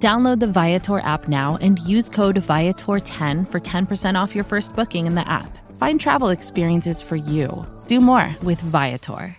Download the Viator app now and use code Viator10 for 10% off your first booking in the app. Find travel experiences for you. Do more with Viator.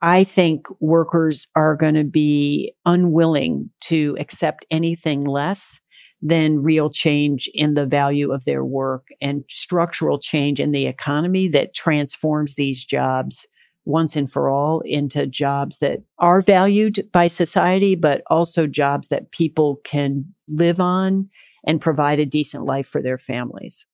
I think workers are going to be unwilling to accept anything less than real change in the value of their work and structural change in the economy that transforms these jobs once and for all into jobs that are valued by society, but also jobs that people can live on and provide a decent life for their families.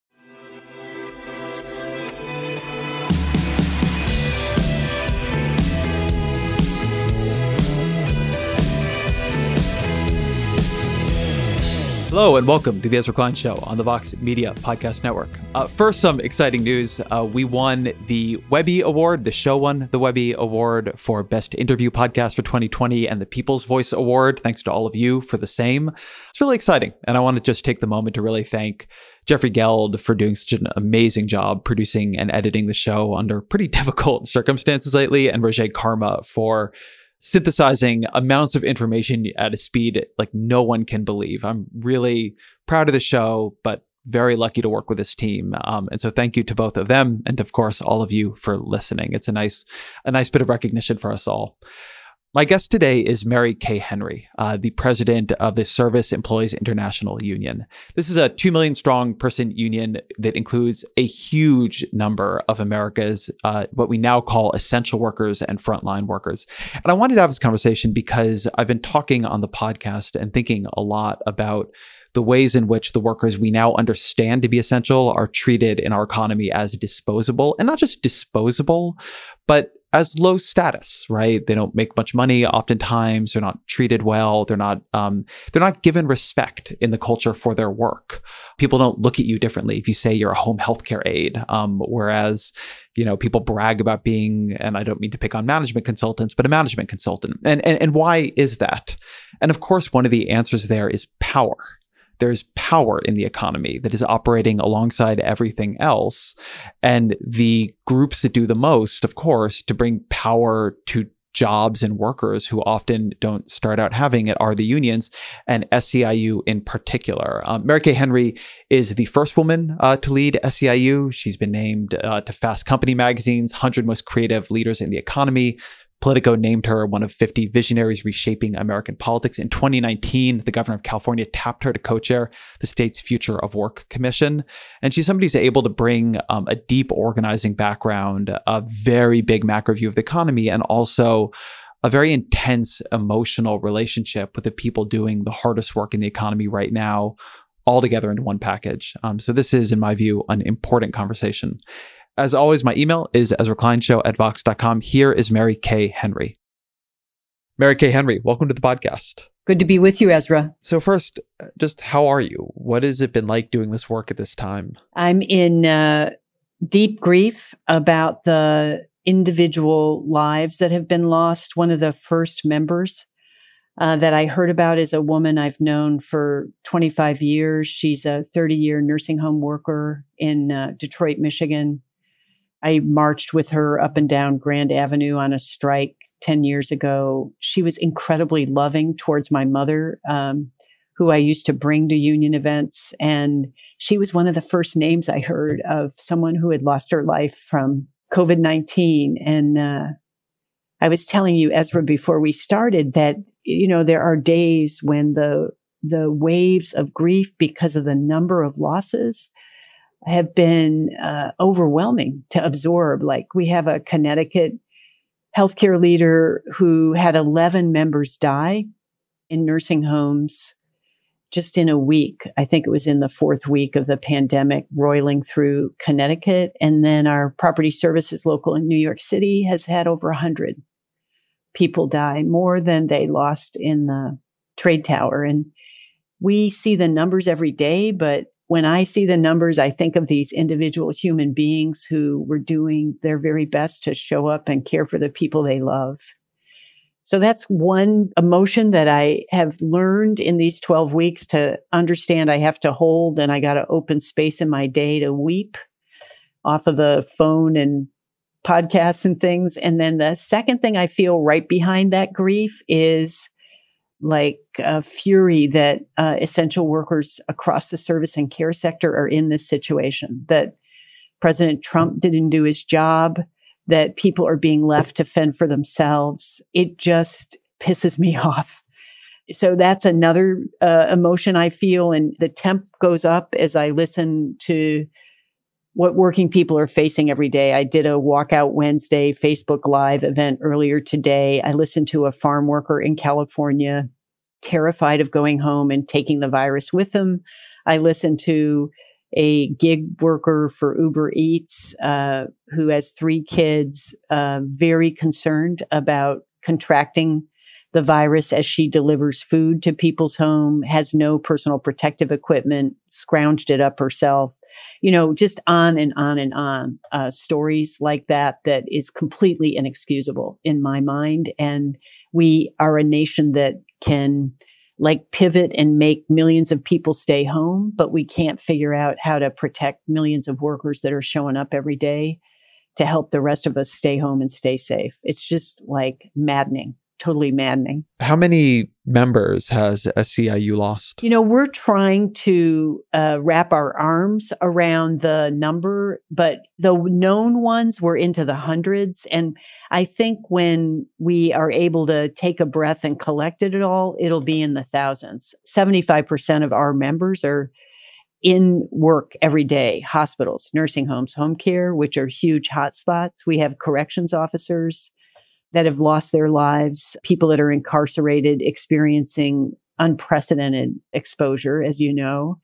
Hello and welcome to the Ezra Klein Show on the Vox Media Podcast Network. First, some exciting news. We won the Webby Award. The show won the Webby Award for Best Interview Podcast for 2020 and the People's Voice Award. Thanks to all of you for the same. It's really exciting. And I want to just take the moment to really thank Jeffrey Geld for doing such an amazing job producing and editing the show under pretty difficult circumstances lately, and Roger Karma for synthesizing amounts of information at a speed like no one can believe. I'm really proud of the show, but very lucky to work with this team. And so thank you to both of them and, of course, all of you for listening. It's a nice bit of recognition for us all. My guest today is Mary Kay Henry, the president of the Service Employees International Union. This is a 2 million strong person union that includes a huge number of America's what we now call essential workers and frontline workers. And I wanted to have this conversation because I've been talking on the podcast and thinking a lot about the ways in which the workers we now understand to be essential are treated in our economy as disposable, and not just disposable, but as low status, right? They don't make much money. Oftentimes, they're not treated well. They're not given respect in the culture for their work. People don't look at you differently if you say you're a home healthcare aide. Whereas, people brag about being, and I don't mean to pick on management consultants, but a management consultant. And why is that? And of course, one of the answers there is power. There's power in the economy that is operating alongside everything else. And the groups that do the most, of course, to bring power to jobs and workers who often don't start out having it are the unions, and SEIU in particular. Mary Kay Henry is the first woman to lead SEIU. She's been named to Fast Company magazine's 100 Most Creative Leaders in the Economy. Politico named her one of 50 visionaries reshaping American politics. In 2019, the governor of California tapped her to co-chair the state's Future of Work Commission. And she's somebody who's able to bring a deep organizing background, a very big macro view of the economy, and also a very intense emotional relationship with the people doing the hardest work in the economy right now, all together into one package. So this is, in my view, an important conversation. As always, my email is EzraKleinShow@Vox.com. Here is Mary Kay Henry. Mary Kay Henry, welcome to the podcast. Good to be with you, Ezra. So first, just how are you? What has it been like doing this work at this time? I'm in deep grief about the individual lives that have been lost. One of the first members that I heard about is a woman I've known for 25 years. She's a 30-year nursing home worker in Detroit, Michigan. I marched with her up and down Grand Avenue on a strike 10 years ago. She was incredibly loving towards my mother, who I used to bring to union events. And she was one of the first names I heard of someone who had lost her life from COVID-19. And I was telling you, Ezra, before we started that you know, there are days when the waves of grief because of the number of losses have been overwhelming to absorb. Like, we have a Connecticut healthcare leader who had 11 members die in nursing homes just in a week. I think it was in the fourth week of the pandemic roiling through Connecticut. And then our property services local in New York City has had over 100 people die, more than they lost in the trade tower. And we see the numbers every day, but when I see the numbers, I think of these individual human beings who were doing their very best to show up and care for the people they love. So that's one emotion that I have learned in these 12 weeks to understand I have to hold, and I got to open space in my day to weep off of the phone and podcasts and things. And then the second thing I feel right behind that grief is like a fury that essential workers across the service and care sector are in this situation, that President Trump didn't do his job, that people are being left to fend for themselves. It just pisses me off. So that's another emotion I feel. And the temp goes up as I listen to what working people are facing every day. I did a Walkout Wednesday Facebook Live event earlier today. I listened to a farm worker in California, terrified of going home and taking the virus with them. I listened to a gig worker for Uber Eats who has three kids, very concerned about contracting the virus as she delivers food to people's home, has no personal protective equipment, scrounged it up herself. You know, just on and on and on. Stories like that, that is completely inexcusable in my mind. And we are a nation that can like pivot and make millions of people stay home, but we can't figure out how to protect millions of workers that are showing up every day to help the rest of us stay home and stay safe. It's just like maddening, totally maddening. How many members has SEIU lost? You know, we're trying to wrap our arms around the number, but the known ones were into the hundreds. And I think when we are able to take a breath and collect it all, it'll be in the thousands. 75% of our members are in work every day: hospitals, nursing homes, home care, which are huge hotspots. We have corrections officers that have lost their lives, people that are incarcerated experiencing unprecedented exposure, as you know,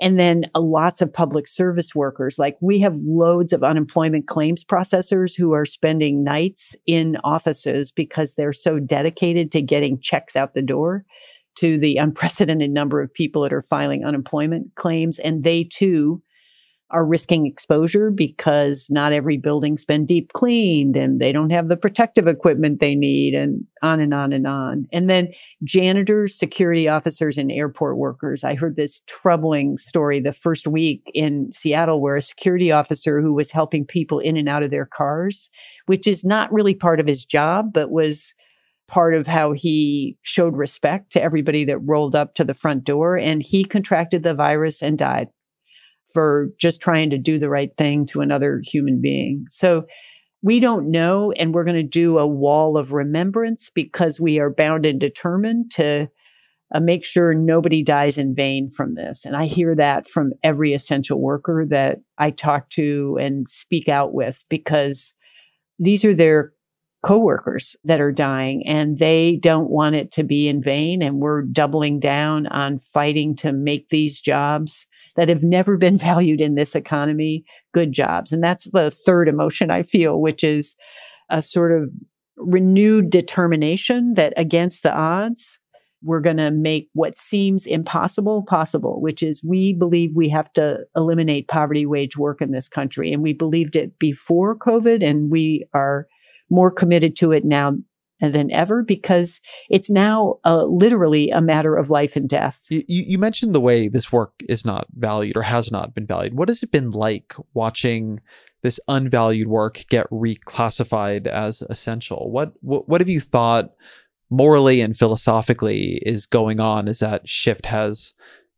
and then lots of public service workers. Like, we have loads of unemployment claims processors who are spending nights in offices because they're so dedicated to getting checks out the door to the unprecedented number of people that are filing unemployment claims. And they too are risking exposure because not every building's been deep cleaned and they don't have the protective equipment they need, and on and on and on. And then janitors, security officers, and airport workers. I heard this troubling story the first week in Seattle where a security officer who was helping people in and out of their cars, which is not really part of his job, but was part of how he showed respect to everybody that rolled up to the front door, and he contracted the virus and died for just trying to do the right thing to another human being. So we don't know, and we're going to do a wall of remembrance because we are bound and determined to make sure nobody dies in vain from this. And I hear that from every essential worker that I talk to and speak out with, because these are their coworkers that are dying and they don't want it to be in vain. And we're doubling down on fighting to make these jobs that have never been valued in this economy good jobs. And that's the third emotion I feel, which is a sort of renewed determination that against the odds, we're going to make what seems impossible possible, which is we believe we have to eliminate poverty wage work in this country. And we believed it before COVID, and we are more committed to it now than ever, because it's now literally a matter of life and death. You mentioned the way this work is not valued or has not been valued. What has it been like watching this unvalued work get reclassified as essential? What have you thought morally and philosophically is going on as that shift has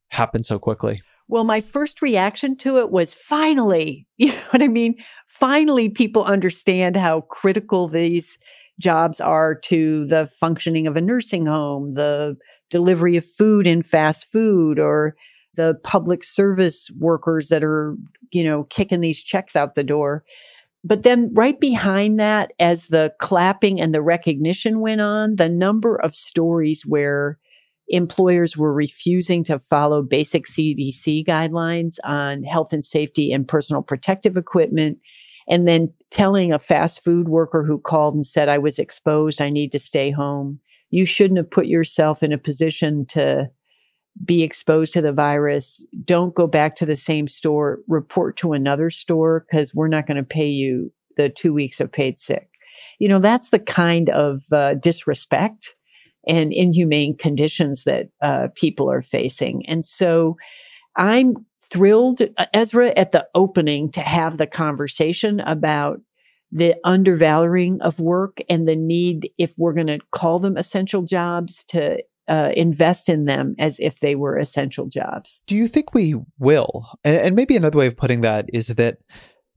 happened so quickly? Well, my first reaction to it was finally, you know what I mean? Finally, people understand how critical these jobs are to the functioning of a nursing home, the delivery of food in fast food, or the public service workers that are, you know, kicking these checks out the door. But then right behind that, as the clapping and the recognition went on, the number of stories where employers were refusing to follow basic CDC guidelines on health and safety and personal protective equipment, and then telling a fast food worker who called and said, I was exposed, I need to stay home. You shouldn't have put yourself in a position to be exposed to the virus. Don't go back to the same store, report to another store, because we're not going to pay you the 2 weeks of paid sick. You know, that's the kind of disrespect and inhumane conditions that people are facing. And so I'm thrilled, Ezra, at the opening to have the conversation about the undervaluing of work and the need, if we're going to call them essential jobs, to invest in them as if they were essential jobs. Do you think we will? And maybe another way of putting that is that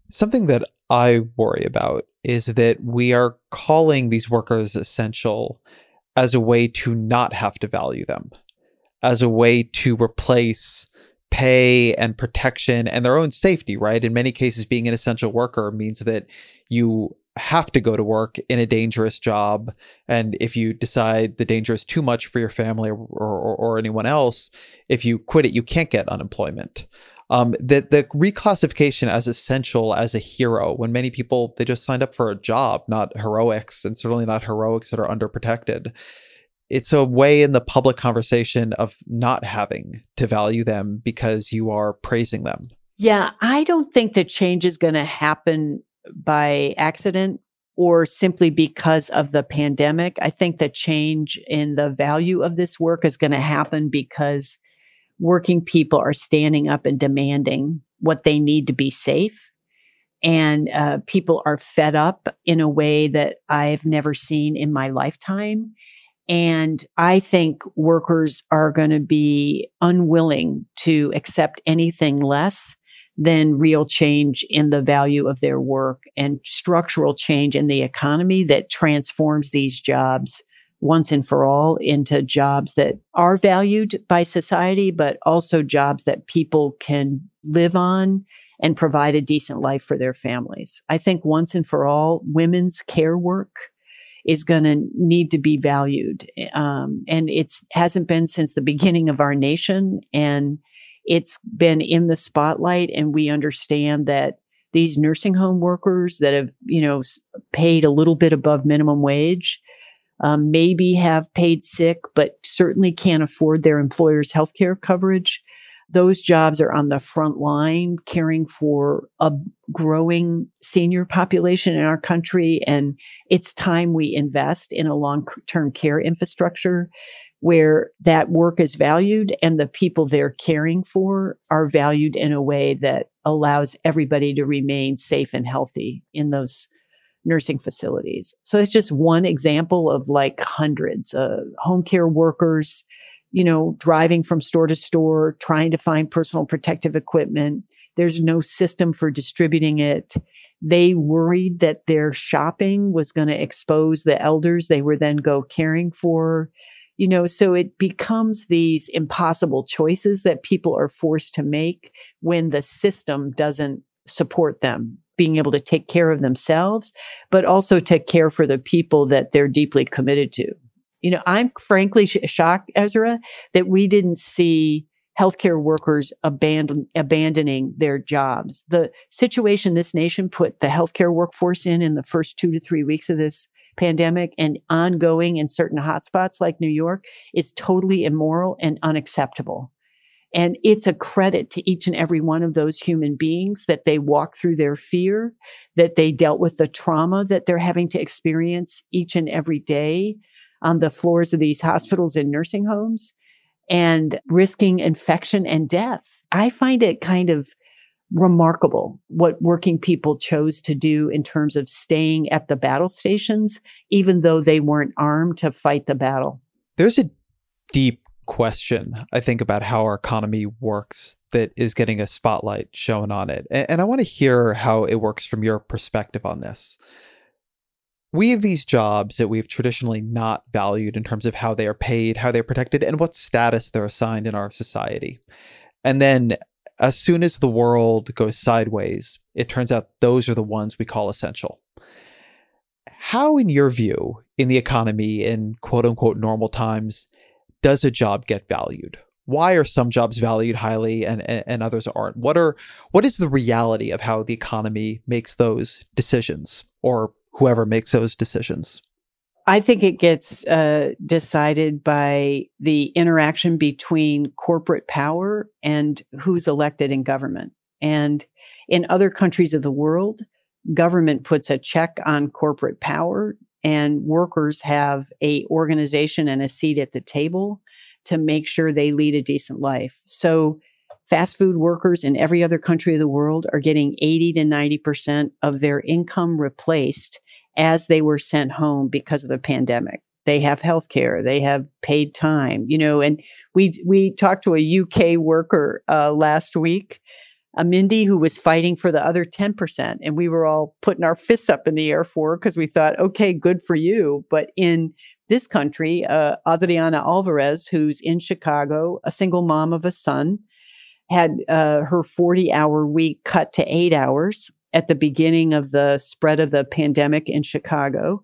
something that I worry about is that we are calling these workers essential as a way to not have to value them, as a way to replace pay and protection and their own safety, right? In many cases, being an essential worker means that you have to go to work in a dangerous job. And if you decide the danger is too much for your family or anyone else, if you quit it, you can't get unemployment. The reclassification as essential, as a hero, when many people, they just signed up for a job, not heroics, and certainly not heroics that are underprotected. It's a way in the public conversation of not having to value them because you are praising them. Yeah, I don't think the change is going to happen by accident or simply because of the pandemic. I think the change in the value of this work is going to happen because working people are standing up and demanding what they need to be safe. And people are fed up in a way that I've never seen in my lifetime. And I think workers are going to be unwilling to accept anything less than real change in the value of their work and structural change in the economy that transforms these jobs once and for all into jobs that are valued by society, but also jobs that people can live on and provide a decent life for their families. I think once and for all, women's care work is going to need to be valued. And it hasn't been since the beginning of our nation. And it's been in the spotlight, and we understand that these nursing home workers that have, you know, paid a little bit above minimum wage, maybe have paid sick, but certainly can't afford their employer's healthcare coverage. Those jobs are on the front line, caring for a growing senior population in our country, and it's time we invest in a long-term care infrastructure where that work is valued and the people they're caring for are valued in a way that allows everybody to remain safe and healthy in those nursing facilities. So it's just one example of like hundreds of home care workers, you know, driving from store to store, trying to find personal protective equipment. There's no system for distributing it. They worried that their shopping was going to expose the elders they were then go caring for. You know, so it becomes these impossible choices that people are forced to make when the system doesn't support them being able to take care of themselves, but also to care for the people that they're deeply committed to. You know, I'm frankly shocked, Ezra, that we didn't see healthcare workers abandoning their jobs. The situation this nation put the healthcare workforce in the first 2 to 3 weeks of this pandemic and ongoing in certain hotspots like New York is totally immoral and unacceptable. And it's a credit to each and every one of those human beings that they walked through their fear, that they dealt with the trauma that they're having to experience each and every day on the floors of these hospitals and nursing homes and risking infection and death. I find it kind of remarkable what working people chose to do in terms of staying at the battle stations, even though they weren't armed to fight the battle. There's a deep question, I think, about how our economy works that is getting a spotlight shown on it. And I want to hear how it works from your perspective on this. we have these jobs that we've traditionally not valued in terms of how they are paid, how they're protected, and what status they're assigned in our society. And then as soon as the world goes sideways, it turns out those are the ones we call essential. How, in your view, in the economy, in quote unquote normal times, does a job get valued? Why are some jobs valued highly and others aren't? What is the reality of how the economy makes those decisions, or whoever makes those decisions? I think it gets decided by the interaction between corporate power and who's elected in government. And in other countries of the world, government puts a check on corporate power, and workers have an organization and a seat at the table to make sure they lead a decent life. So fast food workers in every other country of the world are getting 80 to 90% of their income replaced as they were sent home because of the pandemic. They have health care, they have paid time, you know, and we talked to a UK worker last week, Mindy, who was fighting for the other 10%. And we were all putting our fists up in the air for her because we thought, okay, good for you. But in this country, Adriana Alvarez, who's in Chicago, a single mom of a son, had her 40-hour week cut to 8 hours at the beginning of the spread of the pandemic in Chicago,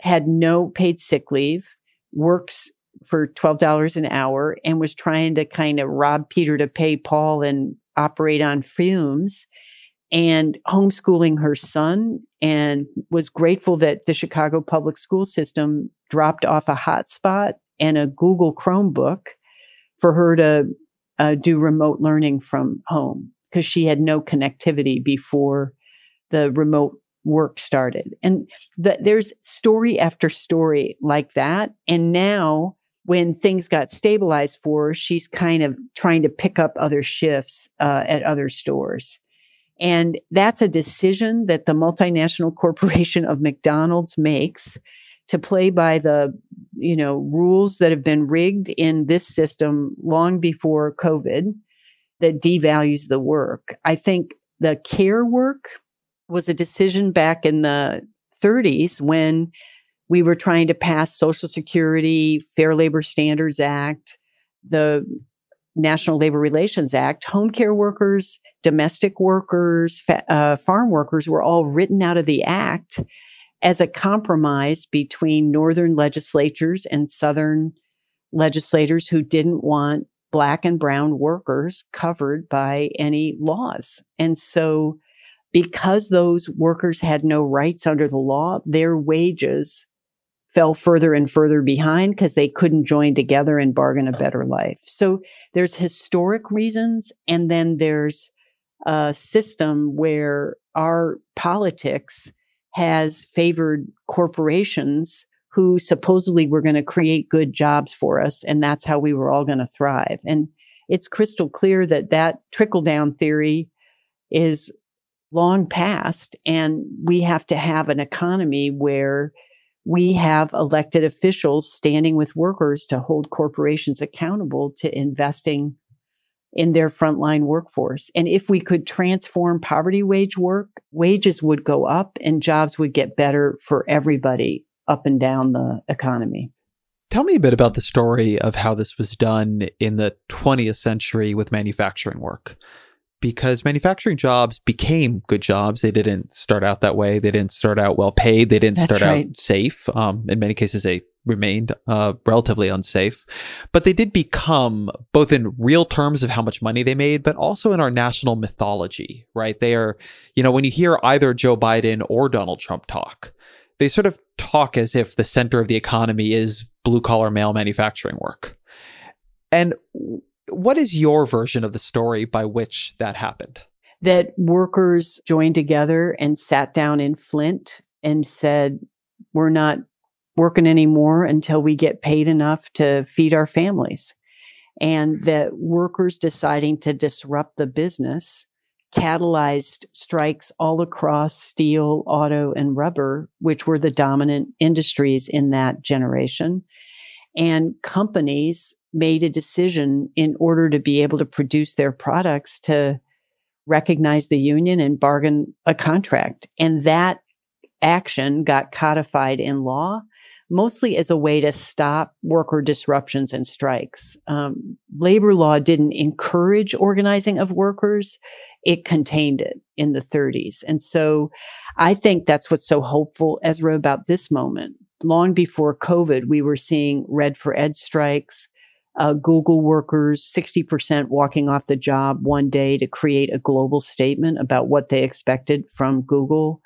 had no paid sick leave, works for $12 an hour, and was trying to kind of rob Peter to pay Paul and operate on fumes, and homeschooling her son, and was grateful that the Chicago public school system dropped off a hotspot and a Google Chromebook for her to do remote learning from home, because she had no connectivity before the remote work started. And there's story after story like that. And now when things got stabilized for her, she's kind of trying to pick up other shifts at other stores. And that's a decision that the multinational corporation of McDonald's makes to play by the, you know, rules that have been rigged in this system long before COVID, that devalues the work. I think the care work was a decision back in the 30s when we were trying to pass Social Security, Fair Labor Standards Act, the National Labor Relations Act. Home care workers, domestic workers, farm workers were all written out of the act as a compromise between northern legislatures and southern legislators who didn't want Black and brown workers covered by any laws. And so because those workers had no rights under the law, their wages fell further and further behind because they couldn't join together and bargain a better life. So there's historic reasons, and then there's a system where our politics has favored corporations who supposedly were going to create good jobs for us, and that's how we were all going to thrive. And it's crystal clear that that trickle-down theory is long past, and we have to have an economy where we have elected officials standing with workers to hold corporations accountable to investing in their frontline workforce. And if we could transform poverty wage work, wages would go up and jobs would get better for everybody up and down the economy. Tell me a bit about the story of how this was done in the 20th century with manufacturing work, because manufacturing jobs became good jobs. They didn't start out that way. They didn't start out well paid. They didn't start out safe. In many cases, they remained relatively unsafe, but they did become, both in real terms of how much money they made, but also in our national mythology, right? They are, you know, when you hear either Joe Biden or Donald Trump talk, they sort of talk as if the center of the economy is blue-collar male manufacturing work. And what is your version of the story by which that happened? That workers joined together and sat down in Flint and said, we're not working anymore until we get paid enough to feed our families. And that workers deciding to disrupt the business catalyzed strikes all across steel, auto, and rubber, which were the dominant industries in that generation. And companies made a decision in order to be able to produce their products to recognize the union and bargain a contract. And that action got codified in law, mostly as a way to stop worker disruptions and strikes. Labor law didn't encourage organizing of workers. It contained it in the 30s. And so I think that's what's so hopeful, Ezra, about this moment. Long before COVID, we were seeing Red for Ed strikes, Google workers, 60% walking off the job one day to create a global statement about what they expected from Google.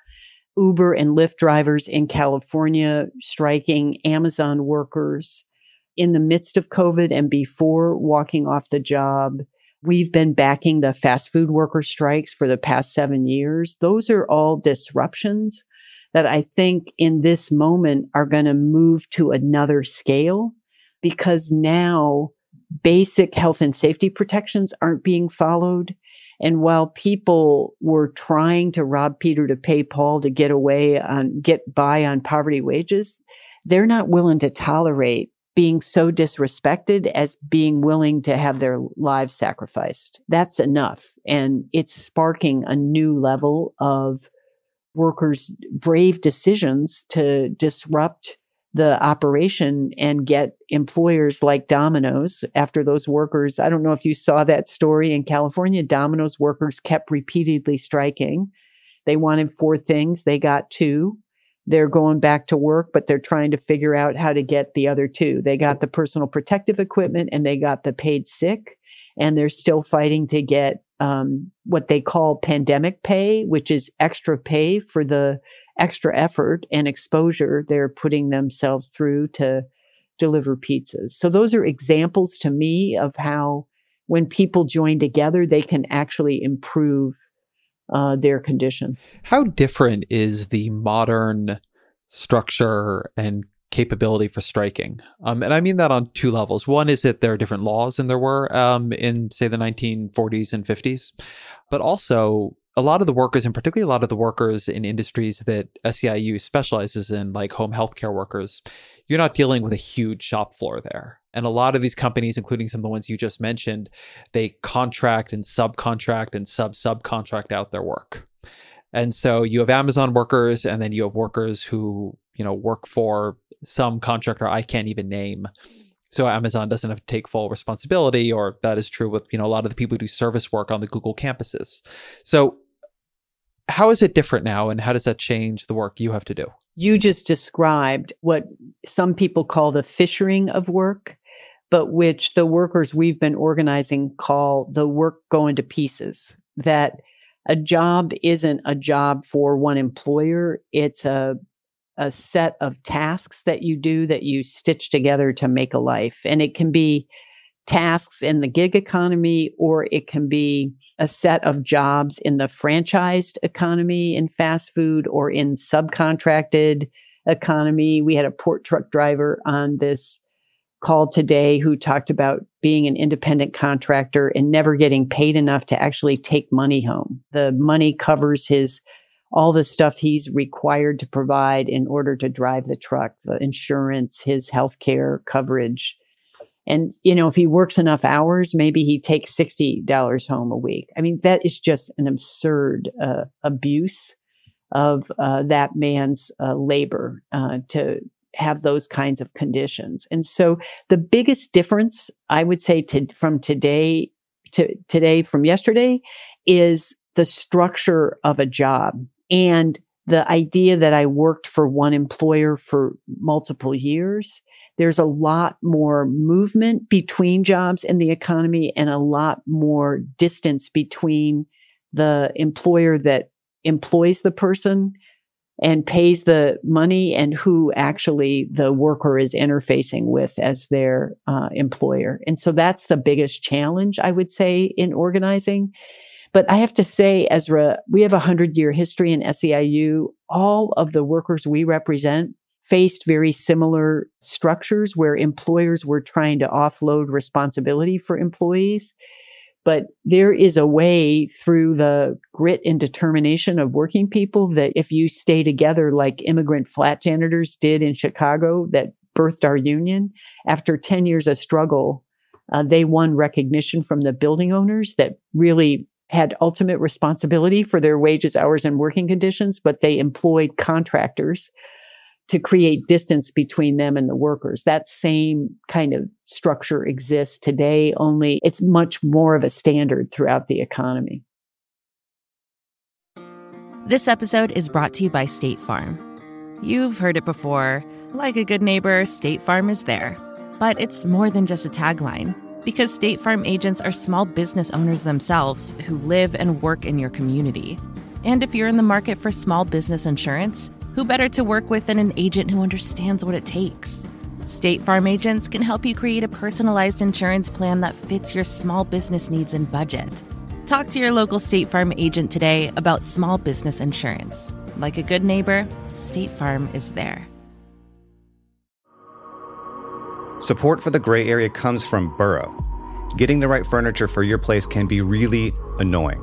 Uber and Lyft drivers in California striking, Amazon workers in the midst of COVID and before walking off the job. We've been backing the fast food worker strikes for the past 7 years. Those are all disruptions that I think in this moment are going to move to another scale, because now basic health and safety protections aren't being followed. And while people were trying to rob Peter to pay Paul to get by on poverty wages, they're not willing to tolerate being so disrespected as being willing to have their lives sacrificed. That's enough. And it's sparking a new level of workers' brave decisions to disrupt the operation and get employers like Domino's after those workers. I don't know if you saw that story in California. Domino's workers kept repeatedly striking. They wanted 4 things. They got 2. They're going back to work, but they're trying to figure out how to get the other 2. They got the personal protective equipment and they got the paid sick. And they're still fighting to get what they call pandemic pay, which is extra pay for the extra effort and exposure they're putting themselves through to deliver pizzas. So those are examples to me of how when people join together, they can actually improve their conditions. How different is the modern structure and capability for striking? And I mean that on 2 levels. One is that there are different laws than there were in, say, the 1940s and 50s, but also a lot of the workers, and particularly a lot of the workers in industries that SEIU specializes in, like home healthcare workers, you're not dealing with a huge shop floor there. And a lot of these companies, including some of the ones you just mentioned, they contract and subcontract and subcontract out their work. And so you have Amazon workers, and then you have workers who, you know, work for some contractor I can't even name. So Amazon doesn't have to take full responsibility, or that is true with, you know, a lot of the people who do service work on the Google campuses. So how is it different now, and how does that change the work you have to do? You just described what some people call the fissuring of work, but which the workers we've been organizing call the work going to pieces. That a job isn't a job for one employer. It's a set of tasks that you do that you stitch together to make a life. And it can be tasks in the gig economy, or it can be a set of jobs in the franchised economy in fast food or in subcontracted economy. We had a port truck driver on this call today who talked about being an independent contractor and never getting paid enough to actually take money home. The money covers all the stuff he's required to provide in order to drive the truck, the insurance, his healthcare coverage. And, you know, if he works enough hours, maybe he takes $60 home a week. I mean, that is just an absurd abuse of that man's labor to have those kinds of conditions. And so the biggest difference, I would say, from yesterday is the structure of a job. And the idea that I worked for one employer for multiple years. There's a lot more movement between jobs in the economy and a lot more distance between the employer that employs the person and pays the money and who actually the worker is interfacing with as their employer. And so that's the biggest challenge, I would say, in organizing. But I have to say, Ezra, we have a 100-year history in SEIU. All of the workers we represent faced very similar structures where employers were trying to offload responsibility for employees. But there is a way through the grit and determination of working people that if you stay together like immigrant flat janitors did in Chicago that birthed our union, after 10 years of struggle, they won recognition from the building owners that really had ultimate responsibility for their wages, hours, and working conditions, but they employed contractors to create distance between them and the workers. That same kind of structure exists today, only it's much more of a standard throughout the economy. This episode is brought to you by State Farm. You've heard it before, like a good neighbor, State Farm is there. But it's more than just a tagline, because State Farm agents are small business owners themselves who live and work in your community. And if you're in the market for small business insurance, who better to work with than an agent who understands what it takes? State Farm agents can help you create a personalized insurance plan that fits your small business needs and budget. Talk to your local State Farm agent today about small business insurance. Like a good neighbor, State Farm is there. Support for The Gray Area comes from Burrow. Getting the right furniture for your place can be really annoying.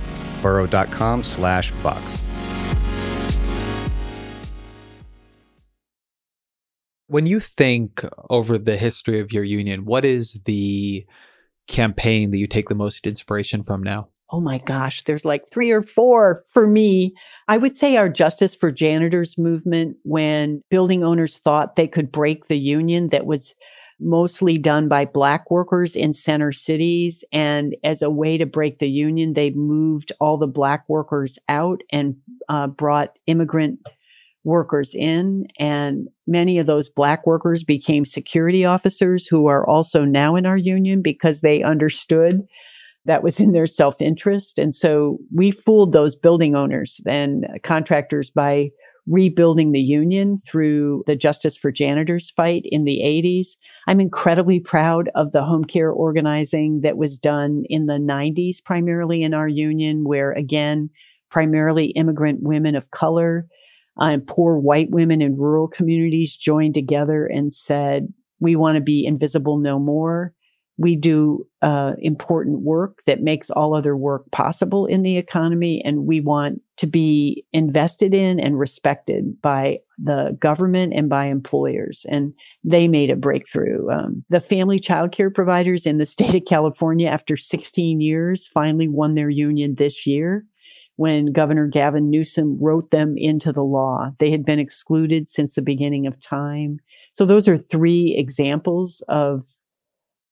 burrow.com/Vox. When you think over the history of your union, what is the campaign that you take the most inspiration from now? Oh my gosh, there's like 3 or 4 for me. I would say our Justice for Janitors movement, when building owners thought they could break the union that was mostly done by Black workers in center cities. And as a way to break the union, they moved all the Black workers out and brought immigrant workers in. And many of those Black workers became security officers who are also now in our union because they understood that was in their self-interest. And so we fooled those building owners and contractors by rebuilding the union through the Justice for Janitors fight in the 80s. I'm incredibly proud of the home care organizing that was done in the 90s, primarily in our union, where again, primarily immigrant women of color and poor white women in rural communities joined together and said, we want to be invisible no more. We do important work that makes all other work possible in the economy, and we want to be invested in and respected by the government and by employers. And they made a breakthrough. The family child care providers in the state of California, after 16 years, finally won their union this year when Governor Gavin Newsom wrote them into the law. They had been excluded since the beginning of time. So those are 3 examples of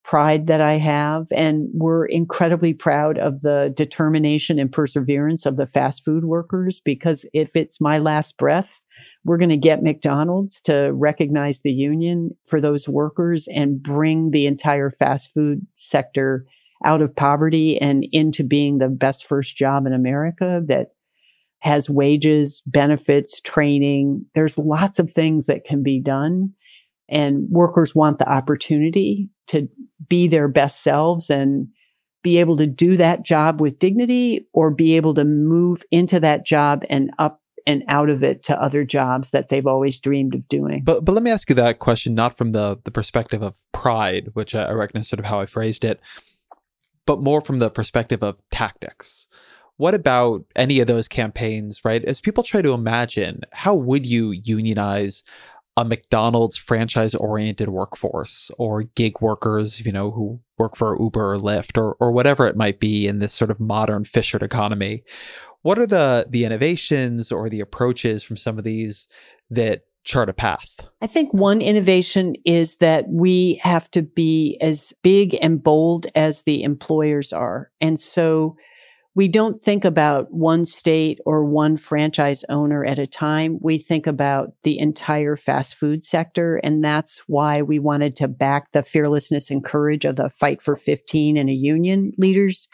pride that I have, and we're incredibly proud of the determination and perseverance of the fast food workers, because if it's my last breath, we're going to get McDonald's to recognize the union for those workers and bring the entire fast food sector out of poverty and into being the best first job in America that has wages, benefits, training. There's lots of things that can be done, and workers want the opportunity to be their best selves and be able to do that job with dignity, or be able to move into that job and up and out of it to other jobs that they've always dreamed of doing. But let me ask you that question, not from the perspective of pride, which I reckon is sort of how I phrased it, but more from the perspective of tactics. What about any of those campaigns, right? As people try to imagine, how would you unionize a McDonald's franchise-oriented workforce, or gig workers, you know, who work for Uber or Lyft, or whatever it might be in this sort of modern fissured economy? What are the innovations or the approaches from some of these that chart a path? I think one innovation is that we have to be as big and bold as the employers are. And so We don't think about one state or one franchise owner at a time. We think about the entire fast food sector. And that's why we wanted to back the fearlessness and courage of the Fight for 15 and a union leaders.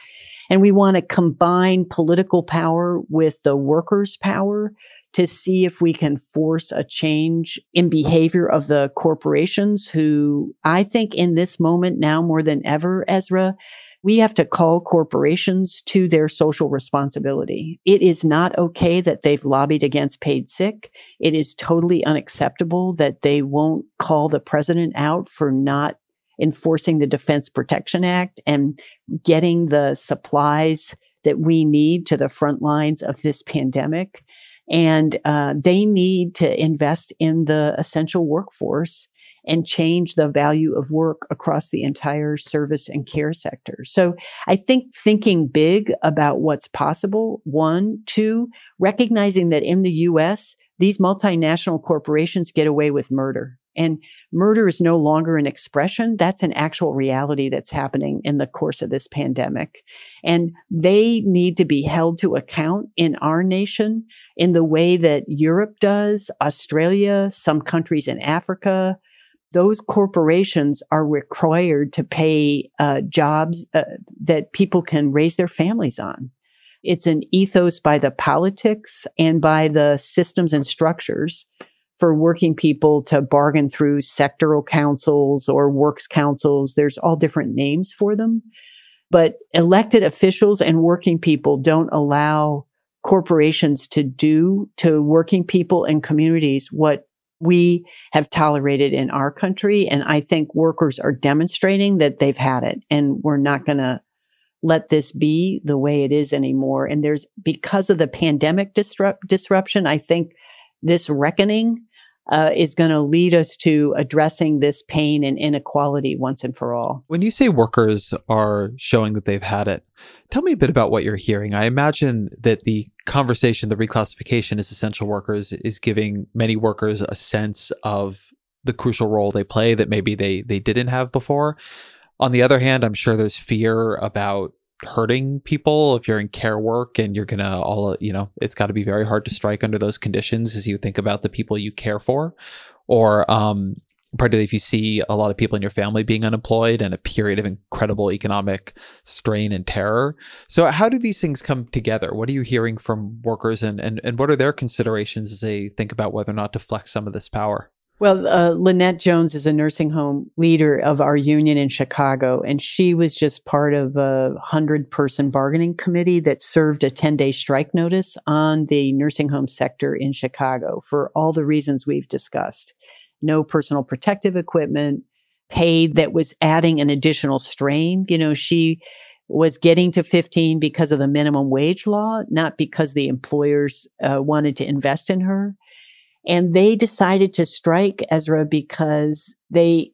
And we want to combine political power with the workers' power to see if we can force a change in behavior of the corporations who, I think in this moment now more than ever, Ezra, we have to call corporations to their social responsibility. It is not okay that they've lobbied against paid sick. It is totally unacceptable that they won't call the president out for not enforcing the Defense Protection Act and getting the supplies that we need to the front lines of this pandemic. And they need to invest in the essential workforce and change the value of work across the entire service and care sector. So I think thinking big about what's possible, one. Two, recognizing that in the U.S., these multinational corporations get away with murder. And murder is no longer an expression. That's an actual reality that's happening in the course of this pandemic. And they need to be held to account in our nation in the way that Europe does, Australia, some countries in Africa. Those corporations are required to pay jobs that people can raise their families on. It's an ethos by the politics and by the systems and structures for working people to bargain through sectoral councils or works councils. There's all different names for them. But elected officials and working people don't allow corporations to do to working people and communities what we have tolerated in our country. And I think workers are demonstrating that they've had it. And we're not going to let this be the way it is anymore. And there's, because of the pandemic disruption, I think this reckoning is going to lead us to addressing this pain and inequality once and for all. When you say workers are showing that they've had it, tell me a bit about what you're hearing. I imagine that the conversation, the reclassification as essential workers is giving many workers a sense of the crucial role they play that maybe they didn't have before. On the other hand, I'm sure there's fear about hurting people if you're in care work and you're gonna all, you know, it's got to be very hard to strike under those conditions as you think about the people you care for, or particularly if you see a lot of people in your family being unemployed and a period of incredible economic strain and terror. So how do these things come together? What are you hearing from workers, and what are their considerations as they think about whether or not to flex some of this power? Well, Lynette Jones is a nursing home leader of our union in Chicago, and she was just part of a 100-person bargaining committee that served a 10-day strike notice on the nursing home sector in Chicago for all the reasons we've discussed. No personal protective equipment, pay that was adding an additional strain. You know, she was getting to 15 because of the minimum wage law, not because the employers wanted to invest in her. And they decided to strike, Ezra, because they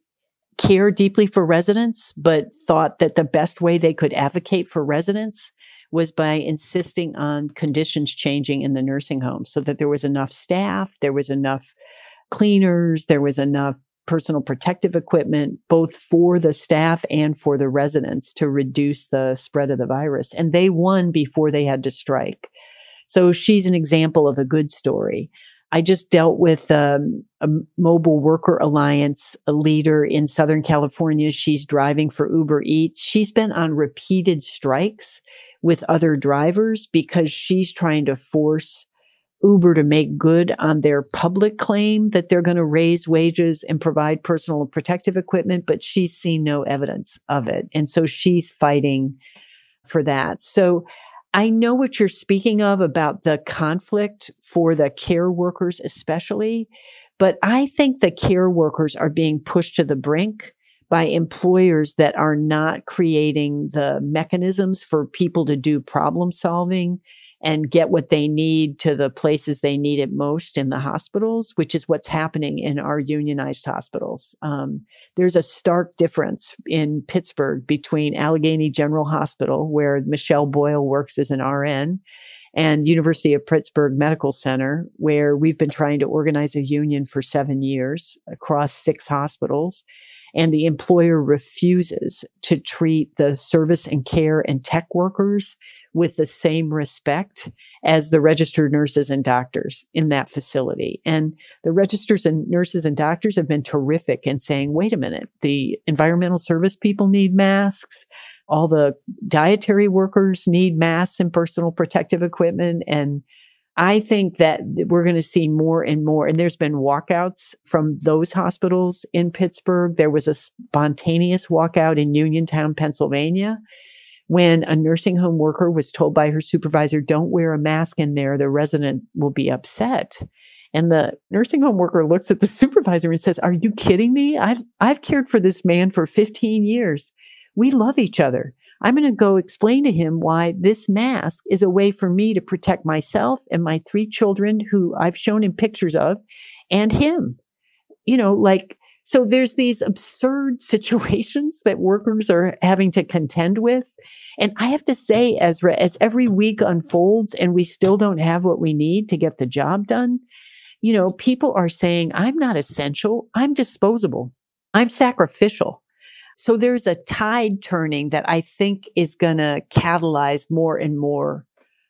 care deeply for residents, but thought that the best way they could advocate for residents was by insisting on conditions changing in the nursing home so that there was enough staff, there was enough cleaners, there was enough personal protective equipment, both for the staff and for the residents to reduce the spread of the virus. And they won before they had to strike. So she's an example of a good story. I just dealt with a mobile worker alliance leader in Southern California. She's driving for Uber Eats. She's been on repeated strikes with other drivers because she's trying to force Uber to make good on their public claim that they're going to raise wages and provide personal protective equipment, but she's seen no evidence of it. And so she's fighting for that. So I know what you're speaking of about the conflict for the care workers especially, but I think the care workers are being pushed to the brink by employers that are not creating the mechanisms for people to do problem solving and get what they need to the places they need it most in the hospitals, which is what's happening in our unionized hospitals. There's a stark difference in Pittsburgh between Allegheny General Hospital, where Michelle Boyle works as an RN, and University of Pittsburgh Medical Center, where we've been trying to organize a union for 7 years across 6 hospitals. and the employer refuses to treat the service and care and tech workers with the same respect as the registered nurses and doctors in that facility. And the registers and nurses and doctors have been terrific in saying, wait a minute, the environmental service people need masks. All the dietary workers need masks and personal protective equipment. And I think that we're going to see more and more. And there's been walkouts from those hospitals in Pittsburgh. There was a spontaneous walkout in Uniontown, Pennsylvania, when a nursing home worker was told by her supervisor, don't wear a mask in there, the resident will be upset. And the nursing home worker looks at the supervisor and says, are you kidding me? I've cared for this man for 15 years. We love each other. I'm going to go explain to him why this mask is a way for me to protect myself and my three children who I've shown him pictures of and him. You know, like, so there's these absurd situations that workers are having to contend with. And I have to say, Ezra, as every week unfolds and we still don't have what we need to get the job done, you know, people are saying, I'm not essential. I'm disposable. I'm sacrificial. So there's a tide turning that I think is going to catalyze more and more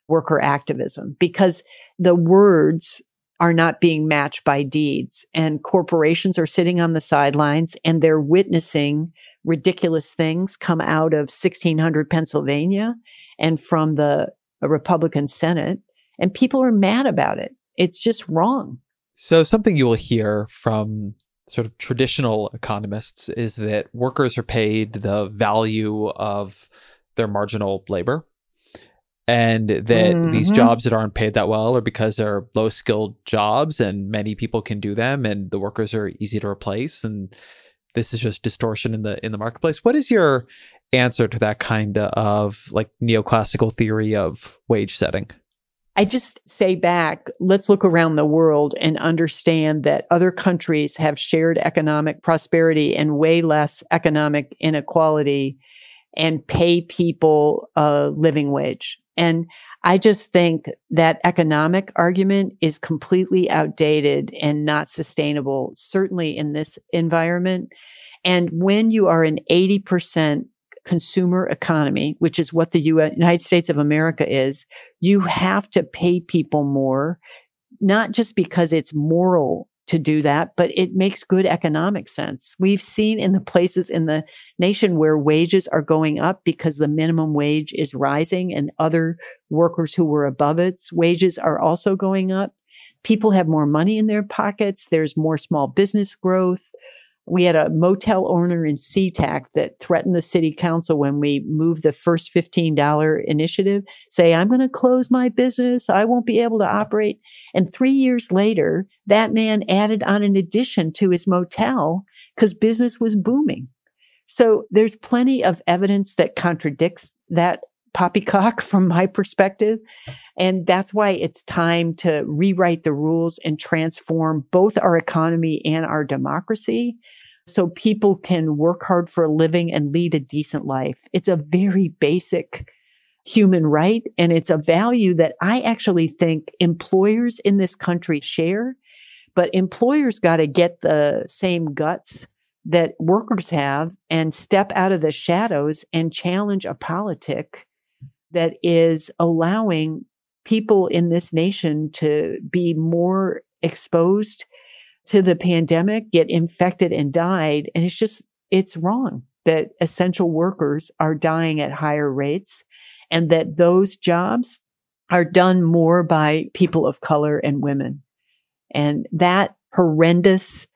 worker activism, because the words are not being matched by deeds, and corporations are sitting on the sidelines and they're witnessing ridiculous things come out of 1600 Pennsylvania and from the Republican Senate, and people are mad about it. It's just wrong. So something you will hear from sort of traditional economists is that workers are paid the value of their marginal labor, and that these jobs that aren't paid that well are because they're low-skilled jobs and many people can do them and the workers are easy to replace. And this is just distortion in the marketplace. What is your answer to that kind of like neoclassical theory of wage setting? I just say back, let's look around the world and understand that other countries have shared economic prosperity and way less economic inequality and pay people a living wage. And I just think that economic argument is completely outdated and not sustainable, certainly in this environment. And when you are an 80% consumer economy, which is what the United States of America is, you have to pay people more, not just because it's moral to do that, but it makes good economic sense. We've seen in the places in the nation where wages are going up because the minimum wage is rising and other workers who were above its wages are also going up. People have more money in their pockets. There's more small business growth. We had a motel owner in SeaTac that threatened the city council when we moved the first $15 initiative, say, I'm going to close my business. I won't be able to operate. And 3 years later, that man added on an addition to his motel because business was booming. So there's plenty of evidence that contradicts that poppycock from my perspective. And that's why it's time to rewrite the rules and transform both our economy and our democracy so people can work hard for a living and lead a decent life. It's a very basic human right. And it's a value that I actually think employers in this country share, but employers got to get the same guts that workers have and step out of the shadows and challenge a politic that is allowing people in this nation to be more exposed to the pandemic, get infected and died. And it's just, it's wrong that essential workers are dying at higher rates and that those jobs are done more by people of color and women. And that horrendous,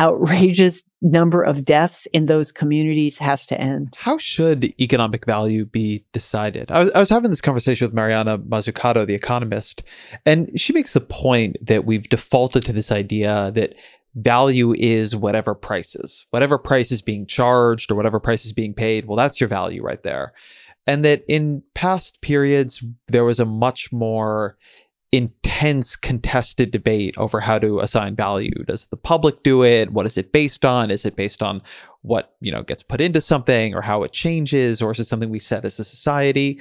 outrageous number of deaths in those communities has to end. How should economic value be decided? I was having this conversation with Mariana Mazzucato, the economist, and she makes the point that we've defaulted to this idea that value is whatever price is being charged or whatever price is being paid. Well, that's your value right there. And that in past periods, there was a much more intense contested debate over how to assign value. Does the public do it? What is it based on? Is it based on what, you know, gets put into something or how it changes? Or is it something we set as a society?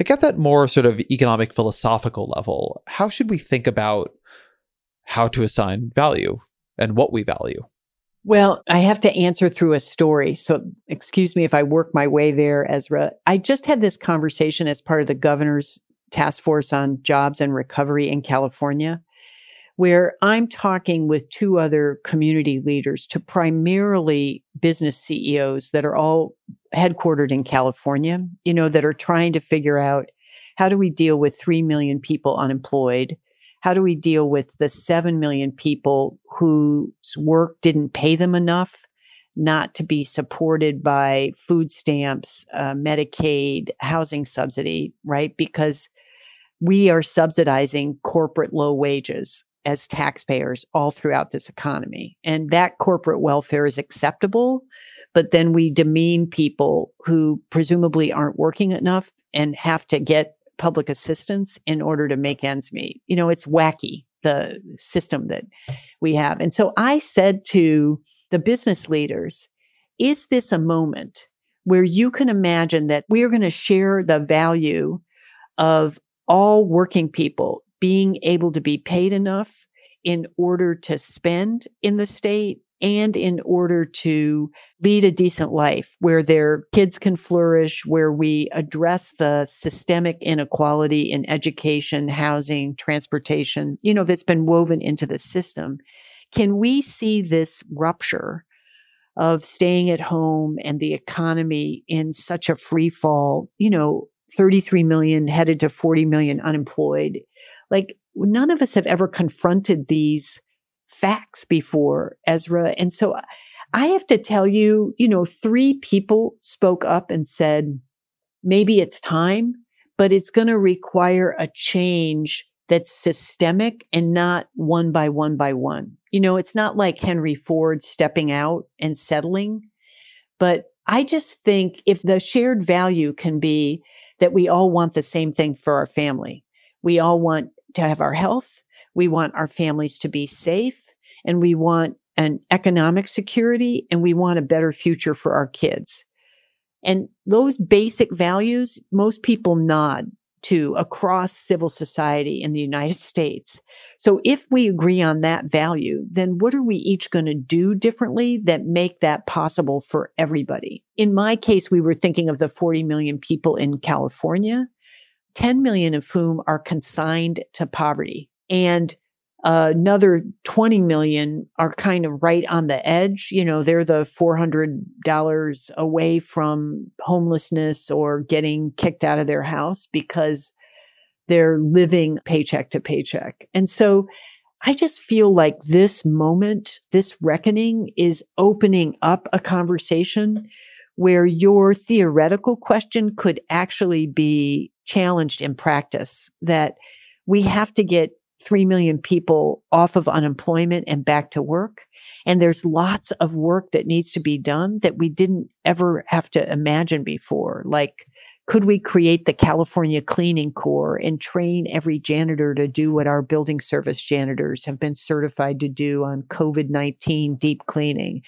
Like at that more sort of economic philosophical level, how should we think about how to assign value and what we value? Well, I have to answer through a story. So excuse me if I work my way there, Ezra. I just had this conversation as part of the governor's task force on jobs and recovery in California, where I'm talking with two other community leaders to primarily business CEOs that are all headquartered in California, you know, that are trying to figure out, how do we deal with 3 million people unemployed? How do we deal with the 7 million people whose work didn't pay them enough, not to be supported by food stamps, Medicaid, housing subsidy, right? Because we are subsidizing corporate low wages as taxpayers all throughout this economy. And that corporate welfare is acceptable, but then we demean people who presumably aren't working enough and have to get public assistance in order to make ends meet. You know, it's wacky, the system that we have. And so I said to the business leaders, is this a moment where you can imagine that we are going to share the value of all working people being able to be paid enough in order to spend in the state and in order to lead a decent life where their kids can flourish, where we address the systemic inequality in education, housing, transportation, you know, that's been woven into the system. Can we see this rupture of staying at home and the economy in such a free fall, you know, 33 million headed to 40 million unemployed? Like, none of us have ever confronted these facts before, Ezra. And so I have to tell you, you know, three people spoke up and said, maybe it's time, but it's going to require a change that's systemic and not one by one by one. You know, it's not like Henry Ford stepping out and settling. But I just think if the shared value can be that we all want the same thing for our family, we all want to have our health, we want our families to be safe, and we want an economic security, and we want a better future for our kids. And those basic values, most people nod to across civil society in the United States. So if we agree on that value, then what are we each going to do differently that make that possible for everybody? In my case, we were thinking of the 40 million people in California, 10 million of whom are consigned to poverty. And another 20 million are kind of right on the edge. You know, they're the $400 away from homelessness or getting kicked out of their house because they're living paycheck to paycheck. And so I just feel like this moment, this reckoning, is opening up a conversation where your theoretical question could actually be challenged in practice, that we have to get 3 million people off of unemployment and back to work. And there's lots of work that needs to be done that we didn't ever have to imagine before. Like, could we create the California Cleaning Corps and train every janitor to do what our building service janitors have been certified to do on COVID-19 deep cleaning?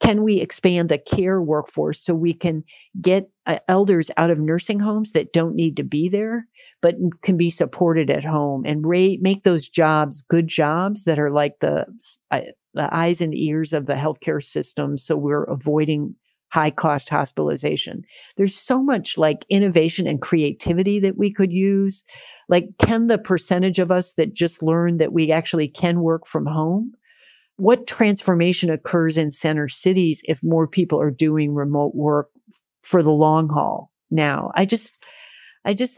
Can we expand the care workforce so we can get elders out of nursing homes that don't need to be there, but can be supported at home, and make those jobs good jobs that are like the eyes and ears of the healthcare system, so we're avoiding high cost hospitalization? There's so much like innovation and creativity that we could use. Like, can the percentage of us that just learned that we actually can work from home? What transformation occurs in center cities if more people are doing remote work for the long haul now? I just